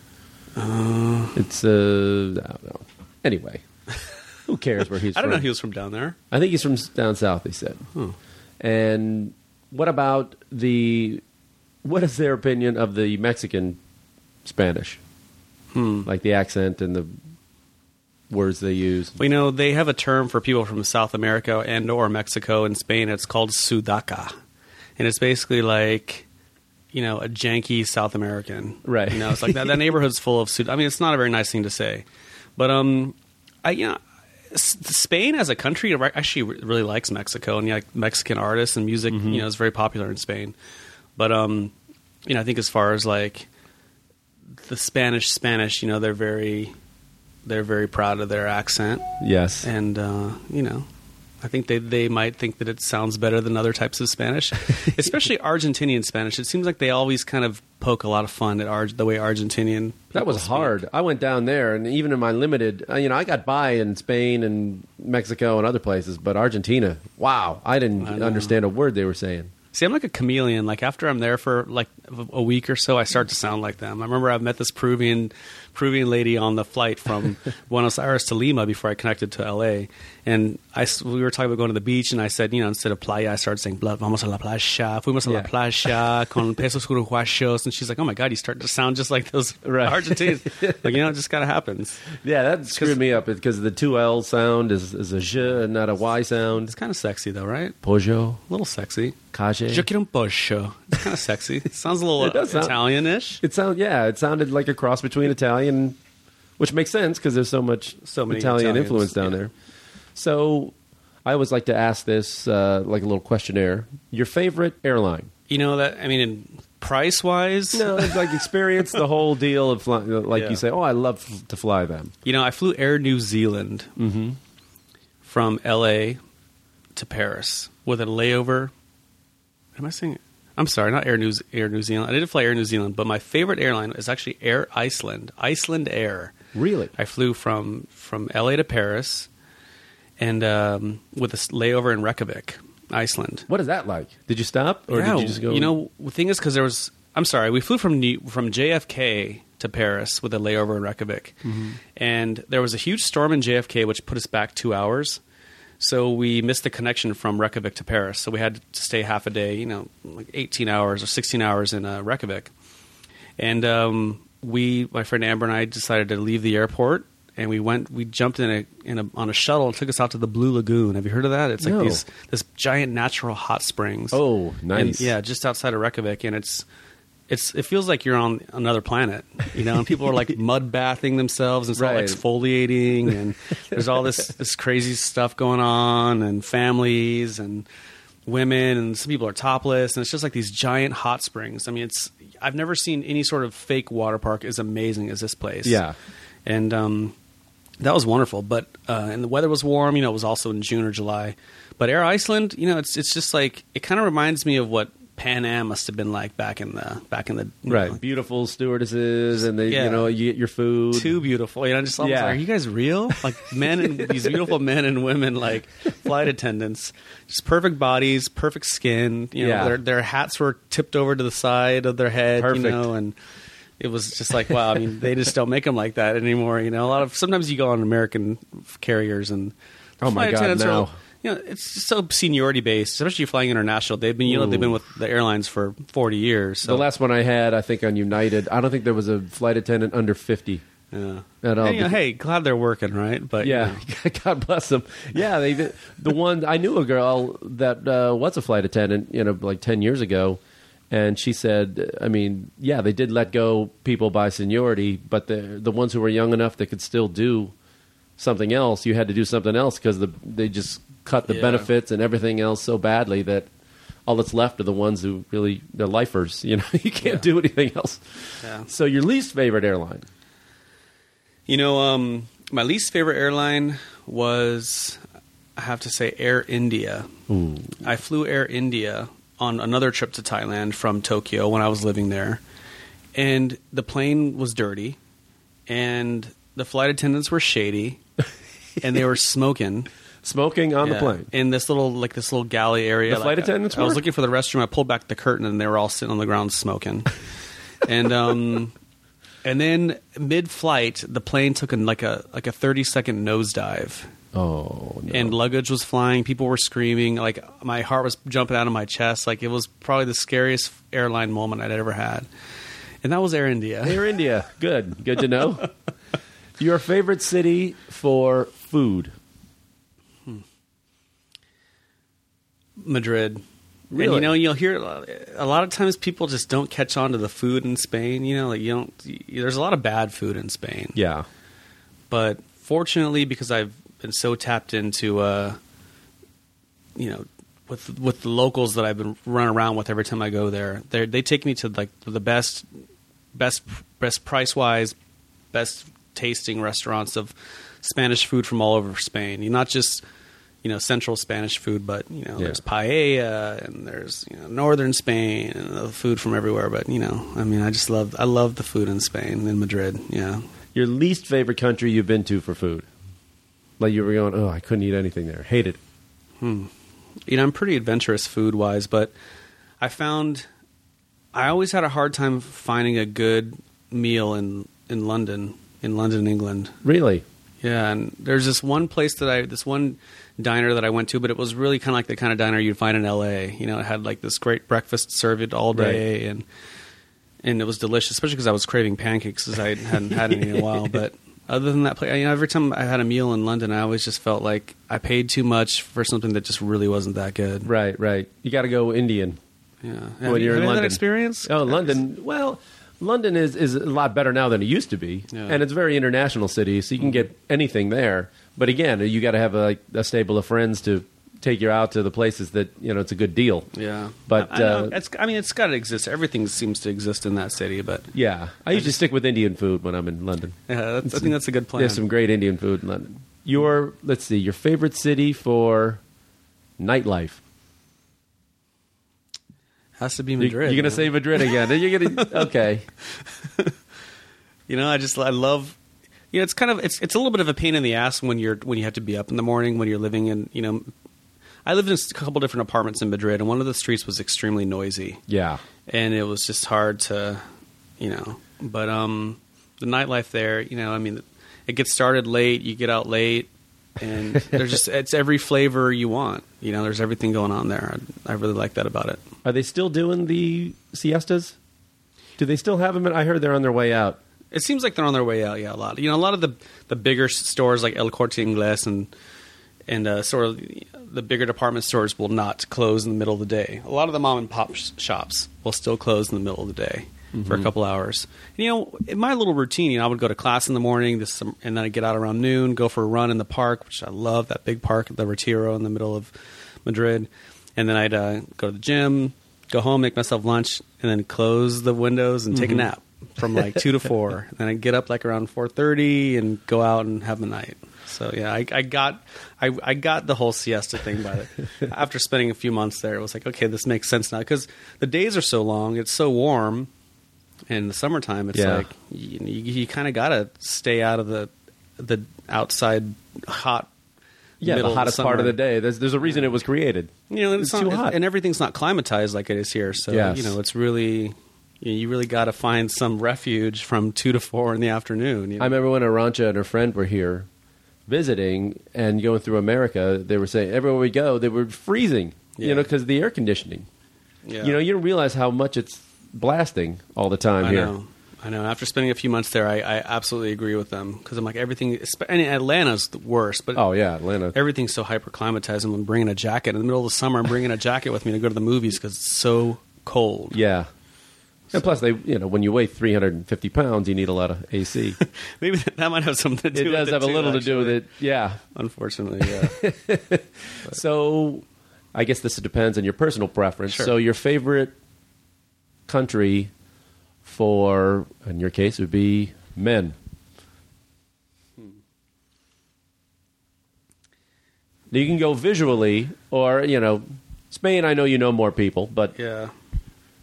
Uh, it's uh, I don't know. Anyway, who cares where he's? I from? I don't know. If he was from down there. I think he's from down south. He said. Huh. And what about the? What is their opinion of the Mexican Spanish? Hmm. Like the accent and the. Words they use. Well, you know, they have a term for people from South America and or Mexico and Spain. It's called sudaca. And it's basically like, you know, a janky South American. Right. You know, it's like that, that neighborhood's full of sud. I mean, it's not a very nice thing to say. But, um, I, you know, S- Spain as a country actually really likes Mexico. And, you know, like, Mexican artists and music, mm-hmm. you know, is very popular in Spain. But, um, you know, I think as far as, like, the Spanish, Spanish, you know, they're very... They're very proud of their accent. Yes. And, uh, you know, I think they, they might think that it sounds better than other types of Spanish, especially Argentinian Spanish. It seems like they always kind of poke a lot of fun at Ar- the way Argentinian people That was speak. Hard. I went down there, and even in my limited, you know, I got by in Spain and Mexico and other places, but Argentina, wow, I didn't I understand a word they were saying. See, I'm like a chameleon. Like, after I'm there for, like, a week or so, I start to sound like them. I remember I met this Peruvian Peruvian lady on the flight from Buenos Aires to Lima before I connected to L A. And I, we were talking about going to the beach, and I said, you know, instead of playa, I started saying, vamos a la playa, fuimos a yeah. la playa, con pesos uruguayos. And she's like, oh, my God, you start to sound just like those right. Argentines. Like, you know, it just kind of happens. Yeah, that screwed me up because the two L sound is, is a J and not a Y sound. It's kind of sexy, though, right? Pollo. A little sexy. Calle. Yo quiero un pollo. It's kind of sexy. It sounds a little it Italian-ish. It sound, yeah, it sounded like a cross between Italian, which makes sense because there's so much so many Italian Italians, influence down yeah. there. So I always like to ask this, uh, like a little questionnaire. Your favorite airline? You know, that I mean, in price-wise? No, it's like experience the whole deal of flying. Like yeah. you say, oh, I love f- to fly them. You know, I flew Air New Zealand mm-hmm. from L A to Paris with a layover. Am I saying it? I'm sorry, not Air New, Air New Zealand. I didn't fly Air New Zealand, but my favorite airline is actually Air Iceland. Iceland Air. Really? I flew from, from L A to Paris. And um, with a layover in Reykjavik, Iceland. What is that like? Did you stop, or yeah, did you just go? You know, the thing is, because there was. I'm sorry, we flew from New, from J F K to Paris with a layover in Reykjavik, mm-hmm. and there was a huge storm in J F K, which put us back two hours. So we missed the connection from Reykjavik to Paris. So we had to stay half a day. You know, like eighteen hours or sixteen hours in uh, Reykjavik, and um, we, my friend Amber and I, decided to leave the airport. And we went. We jumped in a in a on a shuttle and took us out to the Blue Lagoon. Have you heard of that? It's like no. these this giant natural hot springs. Oh, nice! And, yeah, just outside of Reykjavik, and it's it's it feels like you're on another planet, you know. And people are like mud bathing themselves and right. all exfoliating, and there's all this this crazy stuff going on, and families and women, and some people are topless, and it's just like these giant hot springs. I mean, it's I've never seen any sort of fake water park as amazing as this place. Yeah, and um. That was wonderful, but uh, and the weather was warm. You know, it was also in June or July. But Air Iceland, you know, it's it's just like it kind of reminds me of what Pan Am must have been like back in the back in the right. Know. Beautiful stewardesses, and they, yeah. you know, you get your food. Too beautiful, you know. I just yeah. like, are you guys real? Like men and these beautiful men and women, like flight attendants, just perfect bodies, perfect skin. You know, yeah. their their hats were tipped over to the side of their head. Perfect. You know, and. It was just like, wow, I mean, they just don't make them like that anymore, you know. A lot of sometimes you go on American carriers and oh my god, no. Are, you know, it's just so seniority based, especially if you're flying international. They've been, you Ooh. know, they've been with the airlines for forty years. So. The last one I had, I think on United, I don't think there was a flight attendant under fifty. Yeah. At all. And, you know, hey, glad they're working, right? But yeah, you know. God bless them. Yeah, they the one I knew a girl that uh, was a flight attendant, you know, like ten years ago. And she said, I mean, yeah, they did let go people by seniority, but the the ones who were young enough that could still do something else, you had to do something else because the, they just cut the yeah. benefits and everything else so badly that all that's left are the ones who really, they're lifers. You know, you can't yeah. do anything else. Yeah. So your least favorite airline? You know, um, my least favorite airline was, I have to say, Air India. Ooh. I flew Air India on another trip to Thailand from Tokyo when I was living there. And the plane was dirty. And the flight attendants were shady. And they were smoking. Smoking on yeah. the plane. In this little like this little galley area. The flight like, attendants I, were? I was looking for the restroom. I pulled back the curtain and they were all sitting on the ground smoking. and um, and then mid-flight, the plane took in like a like a thirty-second nosedive. Oh, no. And luggage was flying. People were screaming. Like, my heart was jumping out of my chest. Like, it was probably the scariest airline moment I'd ever had. And that was Air India. Air India. Good. Good to know. Your favorite city for food? Hmm. Madrid. Really? And, you know, you'll hear a lot of times people just don't catch on to the food in Spain. You know, like, you don't, there's a lot of bad food in Spain. Yeah. But fortunately, because I've been so tapped into uh you know with with the locals that I've been running around with every time I go there, they they take me to like the best best best price wise best tasting restaurants of Spanish food from all over Spain. You're not just you know central Spanish food, but you know yeah. there's paella and there's you know northern Spain and food from everywhere. But you know I mean I just love I love the food in Spain, in Madrid. Yeah. Your least favorite country you've been to for food? Like you were going, oh, I couldn't eat anything there. Hated it. Hmm. You know, I'm pretty adventurous food-wise, but I found I always had a hard time finding a good meal in, in London, in London, England. Really? Yeah, and there's this one place that I, this one diner that I went to, but it was really kind of like the kind of diner you'd find in L A. You know, it had like this great breakfast served all day, right. and and it was delicious, especially because I was craving pancakes because I hadn't had any in a while, but... Other than that, you know, every time I had a meal in London, I always just felt like I paid too much for something that just really wasn't that good. Right, right. You got to go Indian. Yeah. When have you're you, have in London. That experience? Oh, London. Well, London is, is a lot better now than it used to be, yeah. and it's a very international city, so you can get anything there. But again, you got to have a, a stable of friends to take you out to the places that you know it's a good deal. Yeah, but I, I, uh, it's, I mean, it's got to exist. Everything seems to exist in that city. But yeah, I, I usually just, stick with Indian food when I'm in London. Yeah, that's, I think that's a good plan. There's some great Indian food in London. Your let's see, your favorite city for nightlife has to be Madrid. You're, you're gonna man. say Madrid again? You're gonna okay. You know, I just I love. You know, it's kind of it's it's a little bit of a pain in the ass when you're when you have to be up in the morning when you're living in you know. I lived in a couple different apartments in Madrid, and one of the streets was extremely noisy. Yeah. And it was just hard to, you know. But um, the nightlife there, you know, I mean, it gets started late, you get out late, and there's just it's every flavor you want. You know, there's everything going on there. I, I really like that about it. Are they still doing the siestas? Do they still have them? I heard they're on their way out. It seems like they're on their way out, yeah, a lot. You know, a lot of the, the bigger stores like El Corte Inglés and... And uh, sort of the bigger department stores will not close in the middle of the day. A lot of the mom and pop sh- shops will still close in the middle of the day mm-hmm. for a couple hours. And, you know, in my little routine, you know, I would go to class in the morning, this, and then I'd get out around noon, go for a run in the park, which I love, that big park, the Retiro in the middle of Madrid. And then I'd uh, go to the gym, go home, make myself lunch, and then close the windows and mm-hmm. take a nap from like two to four. And then I'd get up like around four thirty and go out and have a night. So yeah, I, I got I, I got the whole siesta thing by it. After spending a few months there, it was like, okay, this makes sense now because the days are so long, it's so warm, and in the summertime, it's yeah. like you, you, you kind of gotta stay out of the the outside hot. Yeah, the hottest part of the day. There's there's a reason it was created. You know, and it's, it's not, too hot, and everything's not climatized like it is here. So yes. you know, it's really. You really got to find some refuge from two to four in the afternoon. You know? I remember when Arantxa and her friend were here visiting and going through America, they were saying everywhere we go, they were freezing, yeah. you know, because of the air conditioning. Yeah. You know, you don't realize how much it's blasting all the time I here. I know. I know. After spending a few months there, I, I absolutely agree with them because I'm like everything. And Atlanta's the worst, but oh yeah, Atlanta. Everything's so hyper climatized. I'm bringing a jacket in the middle of the summer. I'm bringing a jacket with me to go to the movies because it's so. cold. Yeah. And plus, they, you know, when you weigh three hundred fifty pounds, you need a lot of A C. Maybe that might have something to do with it. It does have a little to do with it, yeah. Unfortunately, yeah. So I guess this depends on your personal preference. Sure. So your favorite country for, in your case, would be men. Hmm. You can go visually or, you know, Spain, I know you know more people, but... yeah.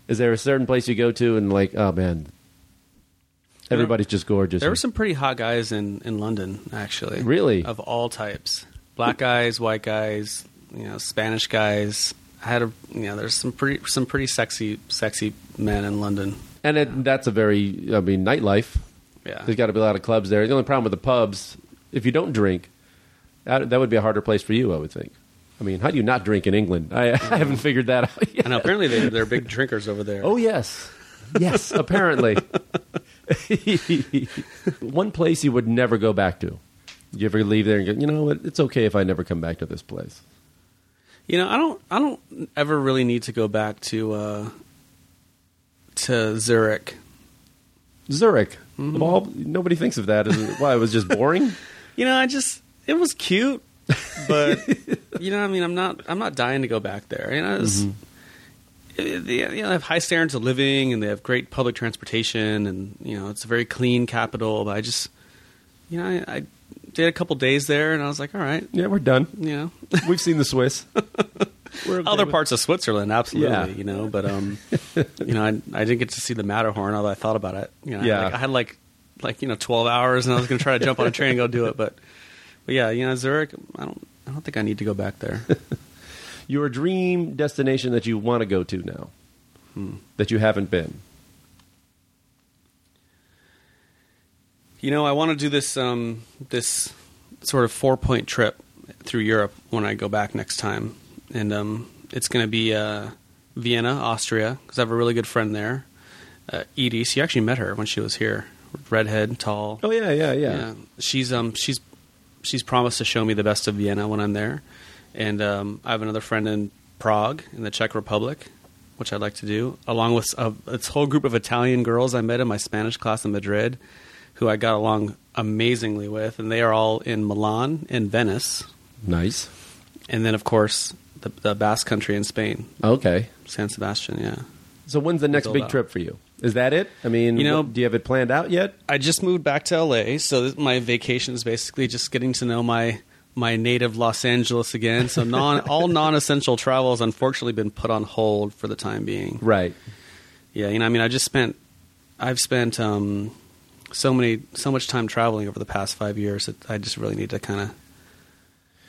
Is there a certain place you go to and like, oh, man, everybody's just gorgeous? There were some pretty hot guys in, in London, actually. Really? Of all types. Black guys, white guys, you know, Spanish guys. I had a, you know, there's some pretty some pretty sexy sexy men in London. And it, that's a very, I mean, nightlife. Yeah. There's got to be a lot of clubs there. The only problem with the pubs, if you don't drink, that, that would be a harder place for you, I would think. I mean, how do you not drink in England? I, I haven't figured that out yet. And apparently they, they're big drinkers over there. Oh, yes. Yes, apparently. One place you would never go back to. You ever leave there and go, you know what, it's okay if I never come back to this place. You know, I don't I don't ever really need to go back to uh, to Zurich. Zurich? Mm-hmm. Well, nobody thinks of that. Why, well, it was just boring? You know, I just, it was cute. But you know, I mean, I'm not, I'm not dying to go back there. You know, it's, mm-hmm. it, they, you know, they have high standards of living, and they have great public transportation, and you know, it's a very clean capital. But I just, you know, I, I did a couple days there, and I was like, all right, yeah, we're done. You know, we've seen the Swiss. We're okay Other with... parts of Switzerland, absolutely. Yeah. You know, but um, you know, I, I didn't get to see the Matterhorn, although I thought about it. You know, yeah, I had, like, I had like, like you know, twelve hours, and I was going to try to jump on a train and go do it, but. But yeah, you know, Zurich, I don't I don't think I need to go back there. Your dream destination that you want to go to now, hmm. that you haven't been. You know, I want to do this um, this sort of four-point trip through Europe when I go back next time. And um, it's going to be uh, Vienna, Austria, because I have a really good friend there, uh, Edie. She actually met her when she was here. Redhead, tall. Oh, yeah, yeah, yeah. yeah. She's um she's... She's promised to show me the best of Vienna when I'm there. And um, I have another friend in Prague, in the Czech Republic, which I'd like to do, along with a, a whole group of Italian girls I met in my Spanish class in Madrid, who I got along amazingly with. And they are all in Milan and Venice. Nice. And then, of course, the, the Basque Country in Spain. Okay. San Sebastian, yeah. So when's the next big out. trip for you? Is that it? I mean, you know, what, do you have it planned out yet? I just moved back to L A, so this, my vacation is basically just getting to know my my native Los Angeles again. So non all non-essential travel has unfortunately been put on hold for the time being. Right. Yeah, you know, I mean, I just spent I've spent um, so many so much time traveling over the past five years that I just really need to kind of.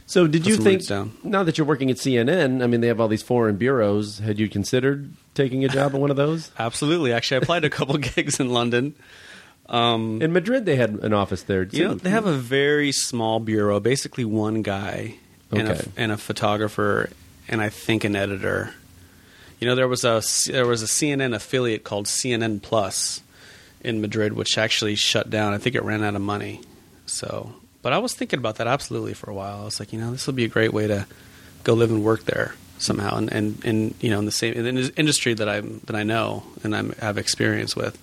So, did you think now that you're working at C N N? I mean, they have all these foreign bureaus. Had you considered taking a job at one of those? Absolutely. Actually, I applied to a couple gigs in London. Um, in Madrid, they had an office there too. You know, they have a very small bureau, basically one guy okay. and, a, and a photographer, and I think an editor. You know, there was a there was a C N N affiliate called C N N Plus in Madrid, which actually shut down. I think it ran out of money, so. But I was thinking about that absolutely for a while. I was like, you know, this will be a great way to go live and work there somehow, and, and, and you know, in the same in the industry that I'm that I know and I'm, I have experience with.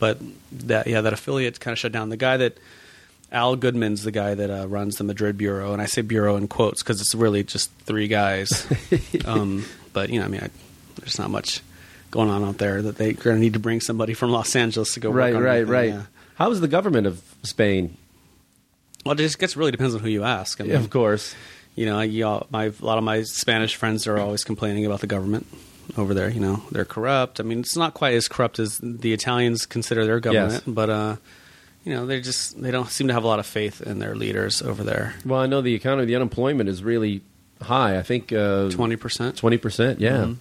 But that yeah, that affiliate kind of shut down. The guy that Al Goodman's the guy that uh, runs the Madrid bureau, and I say bureau in quotes because it's really just three guys. um, but you know, I mean, I, there's not much going on out there that they're going to need to bring somebody from Los Angeles to go. Right, work on right, anything. right. Yeah. How is the government of Spain? Well, it just gets really depends on who you ask. I mean, yeah, of course, you know, you all, my a lot of my Spanish friends are always complaining about the government over there. You know, they're corrupt. I mean, it's not quite as corrupt as the Italians consider their government, yes. but uh, you know, they just they don't seem to have a lot of faith in their leaders over there. Well, I know the economy, the unemployment is really high. I think twenty percent, twenty percent, yeah. Mm-hmm.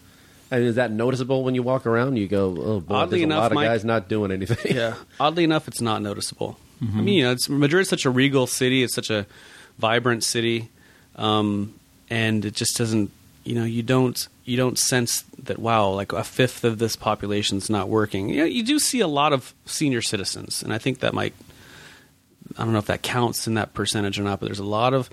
And is that noticeable when you walk around? You go, oh boy, oddly there's enough, a lot of my, guys not doing anything. Yeah, oddly enough, it's not noticeable. Mm-hmm. I mean, you know, it's, Madrid is such a regal city. It's such a vibrant city, um, and it just doesn't. You know, you don't you don't sense that. Wow, like a fifth of this population is not working. You know, you do see a lot of senior citizens, and I think that might. I don't know if that counts in that percentage or not, but there's a lot of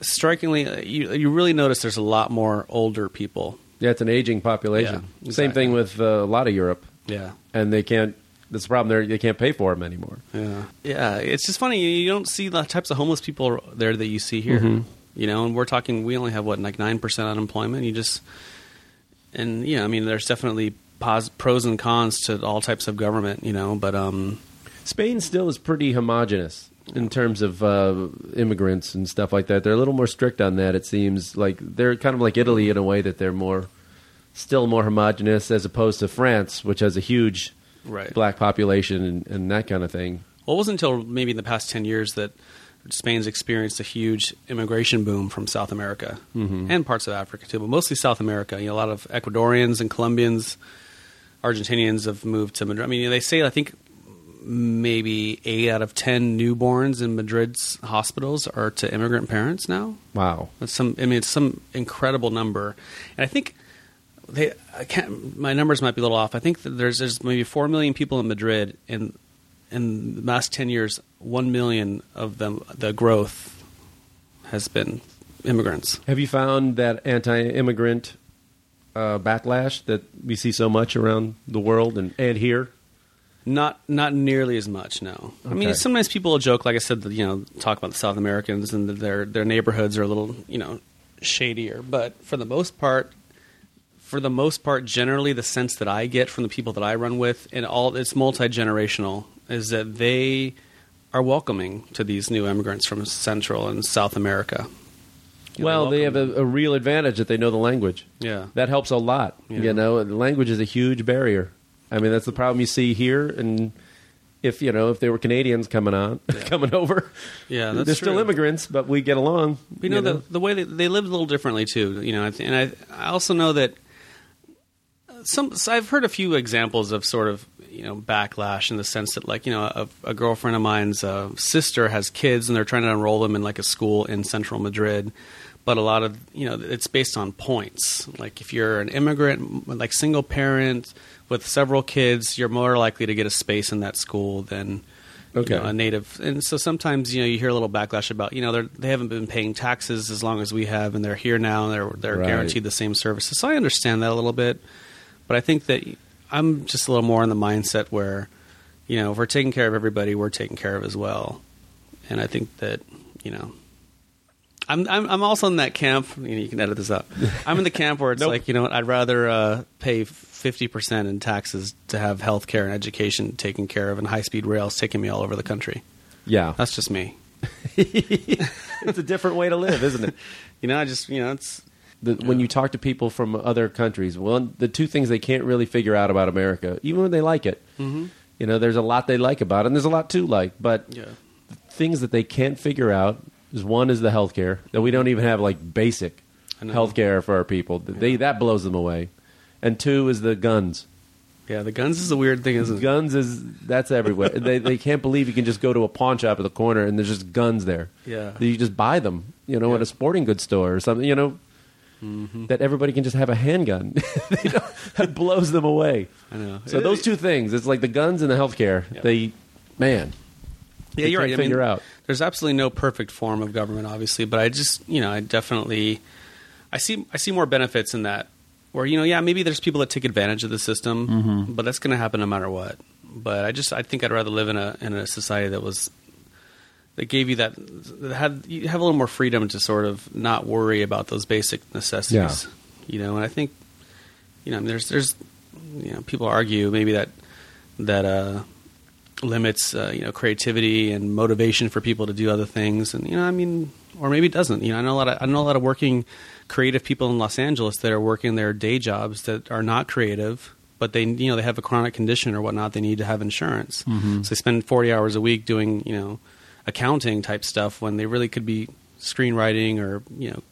strikingly. You you really notice there's a lot more older people Yeah, it's an aging population. Yeah, exactly. Same thing with uh, a lot of Europe. Yeah. And they can't, that's the problem, they they can't pay for them anymore. Yeah. Yeah, it's just funny. You don't see the types of homeless people there that you see here. Mm-hmm. You know, and we're talking, we only have, what, like nine percent unemployment? You just, and, you know, I mean, there's definitely pos, pros and cons to all types of government, you know, but... Um, Spain still is pretty homogenous in terms of uh, immigrants and stuff like that. They're a little more strict on that, it seems. Like they're kind of like Italy in a way that they're more, still more homogenous as opposed to France, which has a huge right. black population and, and that kind of thing. Well, it wasn't until maybe in the past ten years that Spain's experienced a huge immigration boom from South America mm-hmm. and parts of Africa too, but mostly South America. You know, a lot of Ecuadorians and Colombians, Argentinians have moved to Madrid. I mean, they say, I think, maybe eight out of ten newborns in Madrid's hospitals are to immigrant parents now. Wow, that's some. I mean, it's some incredible number, and I think they. I can't. My numbers might be a little off. I think that there's there's maybe four million people in Madrid, and in the last ten years, one million of them, the growth has been immigrants. Have you found that anti-immigrant uh, backlash that we see so much around the world and, and here? Not not nearly as much, no. Okay. I mean, sometimes people will joke, like I said, that, you know, talk about the South Americans and that their their neighborhoods are a little, you know, shadier. But for the most part, for the most part, generally the sense that I get from the people that I run with, and all it's multi-generational, is that they are welcoming to these new immigrants from Central and South America. Yeah, well, they have a, a real advantage that they know the language. Yeah. That helps a lot. Yeah. You know, the language is a huge barrier. I mean, that's the problem you see here, and if, you know, if they were Canadians coming on, yeah. coming over, yeah, that's they're true. Still immigrants, but we get along. You know, you know? The, the way they, they lived a little differently, too, you know, and I, I also know that some, so I've heard a few examples of sort of, you know, backlash in the sense that, like, you know, a, a girlfriend of mine's uh, sister has kids, and they're trying to enroll them in, like, a school in central Madrid. But a lot of, you know, it's based on points. Like if you're an immigrant, like single parent with several kids, you're more likely to get a space in that school than okay. you know, a native. And so sometimes, you know, you hear a little backlash about, you know, they they haven't been paying taxes as long as we have, and they're here now, and they're they're right. guaranteed the same services. So I understand that a little bit, but I think that I'm just a little more in the mindset where, you know, if we're taking care of everybody, we're taken care of as well. And I think that, you know. I'm I'm also in that camp. You know, you can edit this out. I'm in the camp where it's nope. like, you know what, I'd rather uh, pay fifty percent in taxes to have health care and education taken care of and high-speed rails taking me all over the country. Yeah. That's just me. It's a different way to live, isn't it? You know, I just, you know, it's... The, yeah. When you talk to people from other countries, well, the two things they can't really figure out about America, even when they like it, mm-hmm. you know, there's a lot they like about it, and there's a lot to like, but yeah. things that they can't figure out... One is the healthcare that we don't even have, like basic healthcare for our people. They yeah. that blows them away, and two is the guns. Yeah, the guns is a weird thing, isn't it? Guns is that's everywhere. they they can't believe you can just go to a pawn shop at the corner and there's just guns there. Yeah, you just buy them, you know, yeah. at a sporting goods store or something, you know, mm-hmm. that everybody can just have a handgun. They don't, that blows them away. I know. So it, those two things, it's like the guns and the healthcare. Yeah. They, man. Yeah, you're right. I mean, out. There's absolutely no perfect form of government, obviously, but I just, you know, I definitely, I see, I see more benefits in that. Where, you know, yeah, maybe there's people that take advantage of the system, mm-hmm. but that's going to happen no matter what. But I just, I think I'd rather live in a in a society that was that gave you that, that had you have a little more freedom to sort of not worry about those basic necessities. Yeah. You know, and I think, you know, I mean, there's there's, you know, people argue maybe that that. uh limits, uh, you know, creativity and motivation for people to do other things. And, you know, I mean, or maybe it doesn't, you know, I know a lot of, I know a lot of working creative people in Los Angeles that are working their day jobs that are not creative, but they, you know, they have a chronic condition or whatnot. They need to have insurance. Mm-hmm. So they spend forty hours a week doing, you know, accounting type stuff when they really could be screenwriting or, you know,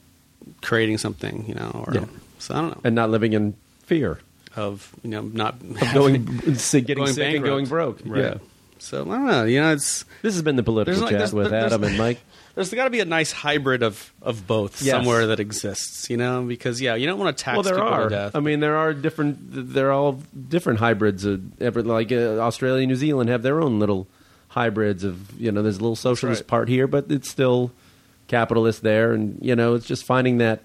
creating something, you know, or yeah. so I don't know. And not living in fear of, you know, not of going, getting sick bankrupt. And going broke. Right. Yeah. So, I don't know, you know, it's... This has been the political like, chat there's, with there's, Adam there's, and Mike. There's got to be a nice hybrid of, of both yes. somewhere that exists, you know, because, yeah, you don't want to tax well, there people are. To death. I mean, there are different... They're all different hybrids. Of, like uh, Australia and New Zealand have their own little hybrids of, you know, there's a little socialist right. part here, but it's still capitalist there. And, you know, it's just finding that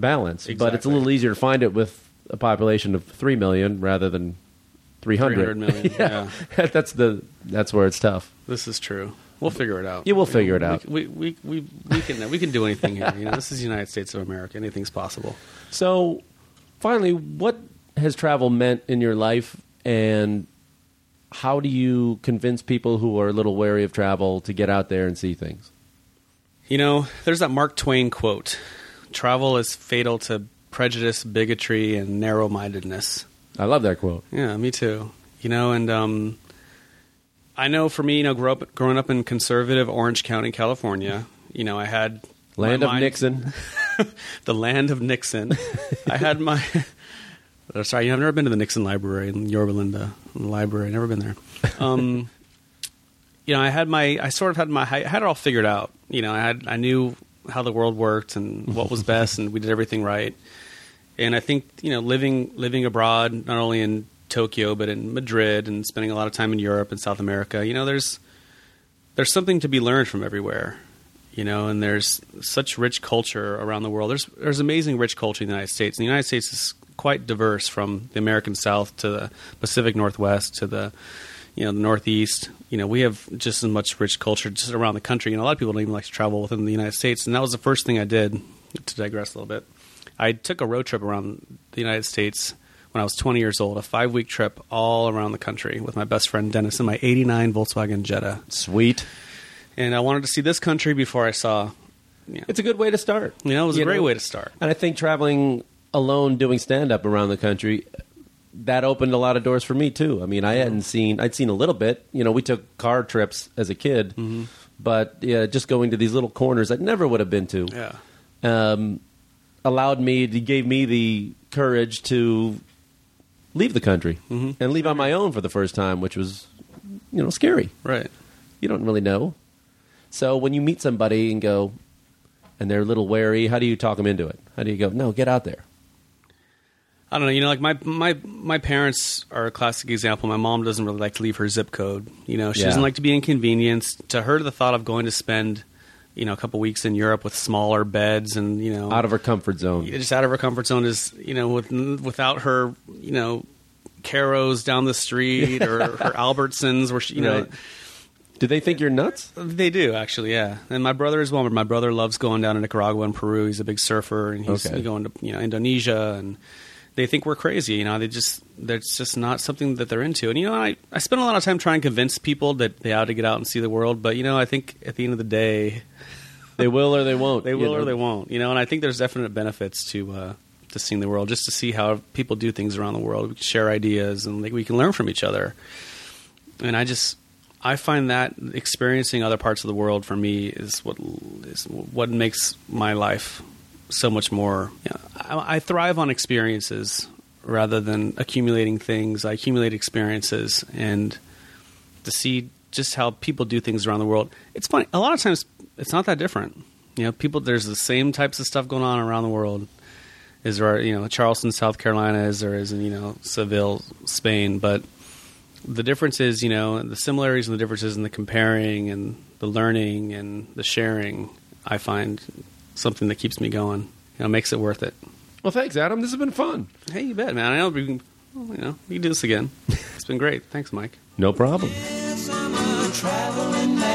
balance. Exactly. But it's a little easier to find it with a population of three million rather than three hundred. three hundred million, yeah. yeah. that's the that's where it's tough. This is true. We'll figure it out. Yeah, we'll we, figure it out. We we we, we can we can do anything here. You know, this is the United States of America. Anything's possible. So, finally, what has travel meant in your life, and how do you convince people who are a little wary of travel to get out there and see things? You know, there's that Mark Twain quote: "Travel is fatal to prejudice, bigotry, and narrow-mindedness." I love that quote. Yeah, me too. You know, and um. I know for me, you know, grow up, growing up in conservative Orange County, California, you know, I had... Land of mind, Nixon. The land of Nixon. I had my... Sorry, you know, I've never been to the Nixon Library in Yorba Linda Library. I've never been there. Um, you know, I had my... I sort of had my... I had it all figured out. You know, I had I knew how the world worked and what was best, and we did everything right. And I think, you know, living living abroad, not only in Tokyo, but in Madrid, and spending a lot of time in Europe and South America, you know, there's there's something to be learned from everywhere, you know, and there's such rich culture around the world. There's there's amazing rich culture in the United States. And the United States is quite diverse, from the American South to the Pacific Northwest to the, you know, the Northeast. You know, we have just as much rich culture just around the country. And a lot of people don't even like to travel within the United States. And that was the first thing I did, to digress a little bit. I took a road trip around the United States when I was twenty years old, a five-week trip all around the country with my best friend Dennis in my eighty-nine Volkswagen Jetta. Sweet. And I wanted to see this country before I saw... You know, it's a good way to start. You know, it was you a great know, way to start. And I think traveling alone, doing stand-up around the country, that opened a lot of doors for me, too. I mean, I hadn't seen... I'd seen a little bit. You know, we took car trips as a kid, mm-hmm. but yeah, just going to these little corners I never would have been to. Yeah. Um, allowed me... To, gave me the courage to... leave the country mm-hmm. and leave on my own for the first time, which was, you know, scary. Right. You don't really know. So when you meet somebody and go, and they're a little wary, how do you talk them into it? How do you go, no, get out there? I don't know. You know, like my, my, my parents are a classic example. My mom doesn't really like to leave her zip code. You know, she yeah. doesn't like to be inconvenienced. To her, the thought of going to spend, you know, a couple weeks in Europe with smaller beds and, you know... Out of her comfort zone. Just out of her comfort zone is, you know, with, without her, you know, Caro's down the street or her Albertsons where she, you right. know... Do they think you're nuts? They do, actually, yeah. And my brother as well. My brother loves going down to Nicaragua and Peru. He's a big surfer, and he's okay. going to, you know, Indonesia, and they think we're crazy, you know. They just... That's just not something that they're into. And, you know, I, I spend a lot of time trying to convince people that they ought to get out and see the world. But, you know, I think at the end of the day... They will or they won't. They will you know? or they won't. You know, and I think there's definite benefits to uh, to seeing the world, just to see how people do things around the world. We can share ideas, and like, we can learn from each other. And I just... I find that experiencing other parts of the world, for me, is what is what makes my life so much more... You know, I, I thrive on experiences... rather than accumulating things. I accumulate experiences, and to see just how people do things around the world. It's funny. A lot of times it's not that different. You know, people, there's the same types of stuff going on around the world as there are, you know, Charleston, South Carolina, as there is in, you know, Seville, Spain. But the difference is, you know, the similarities and the differences and the comparing and the learning and the sharing, I find something that keeps me going. You know, makes it worth it. Well, thanks, Adam. This has been fun. Hey, you bet, man. I know we can, well, you know, we can do this again. It's been great. Thanks, Mike. No problem. Yes, I'm a traveling man.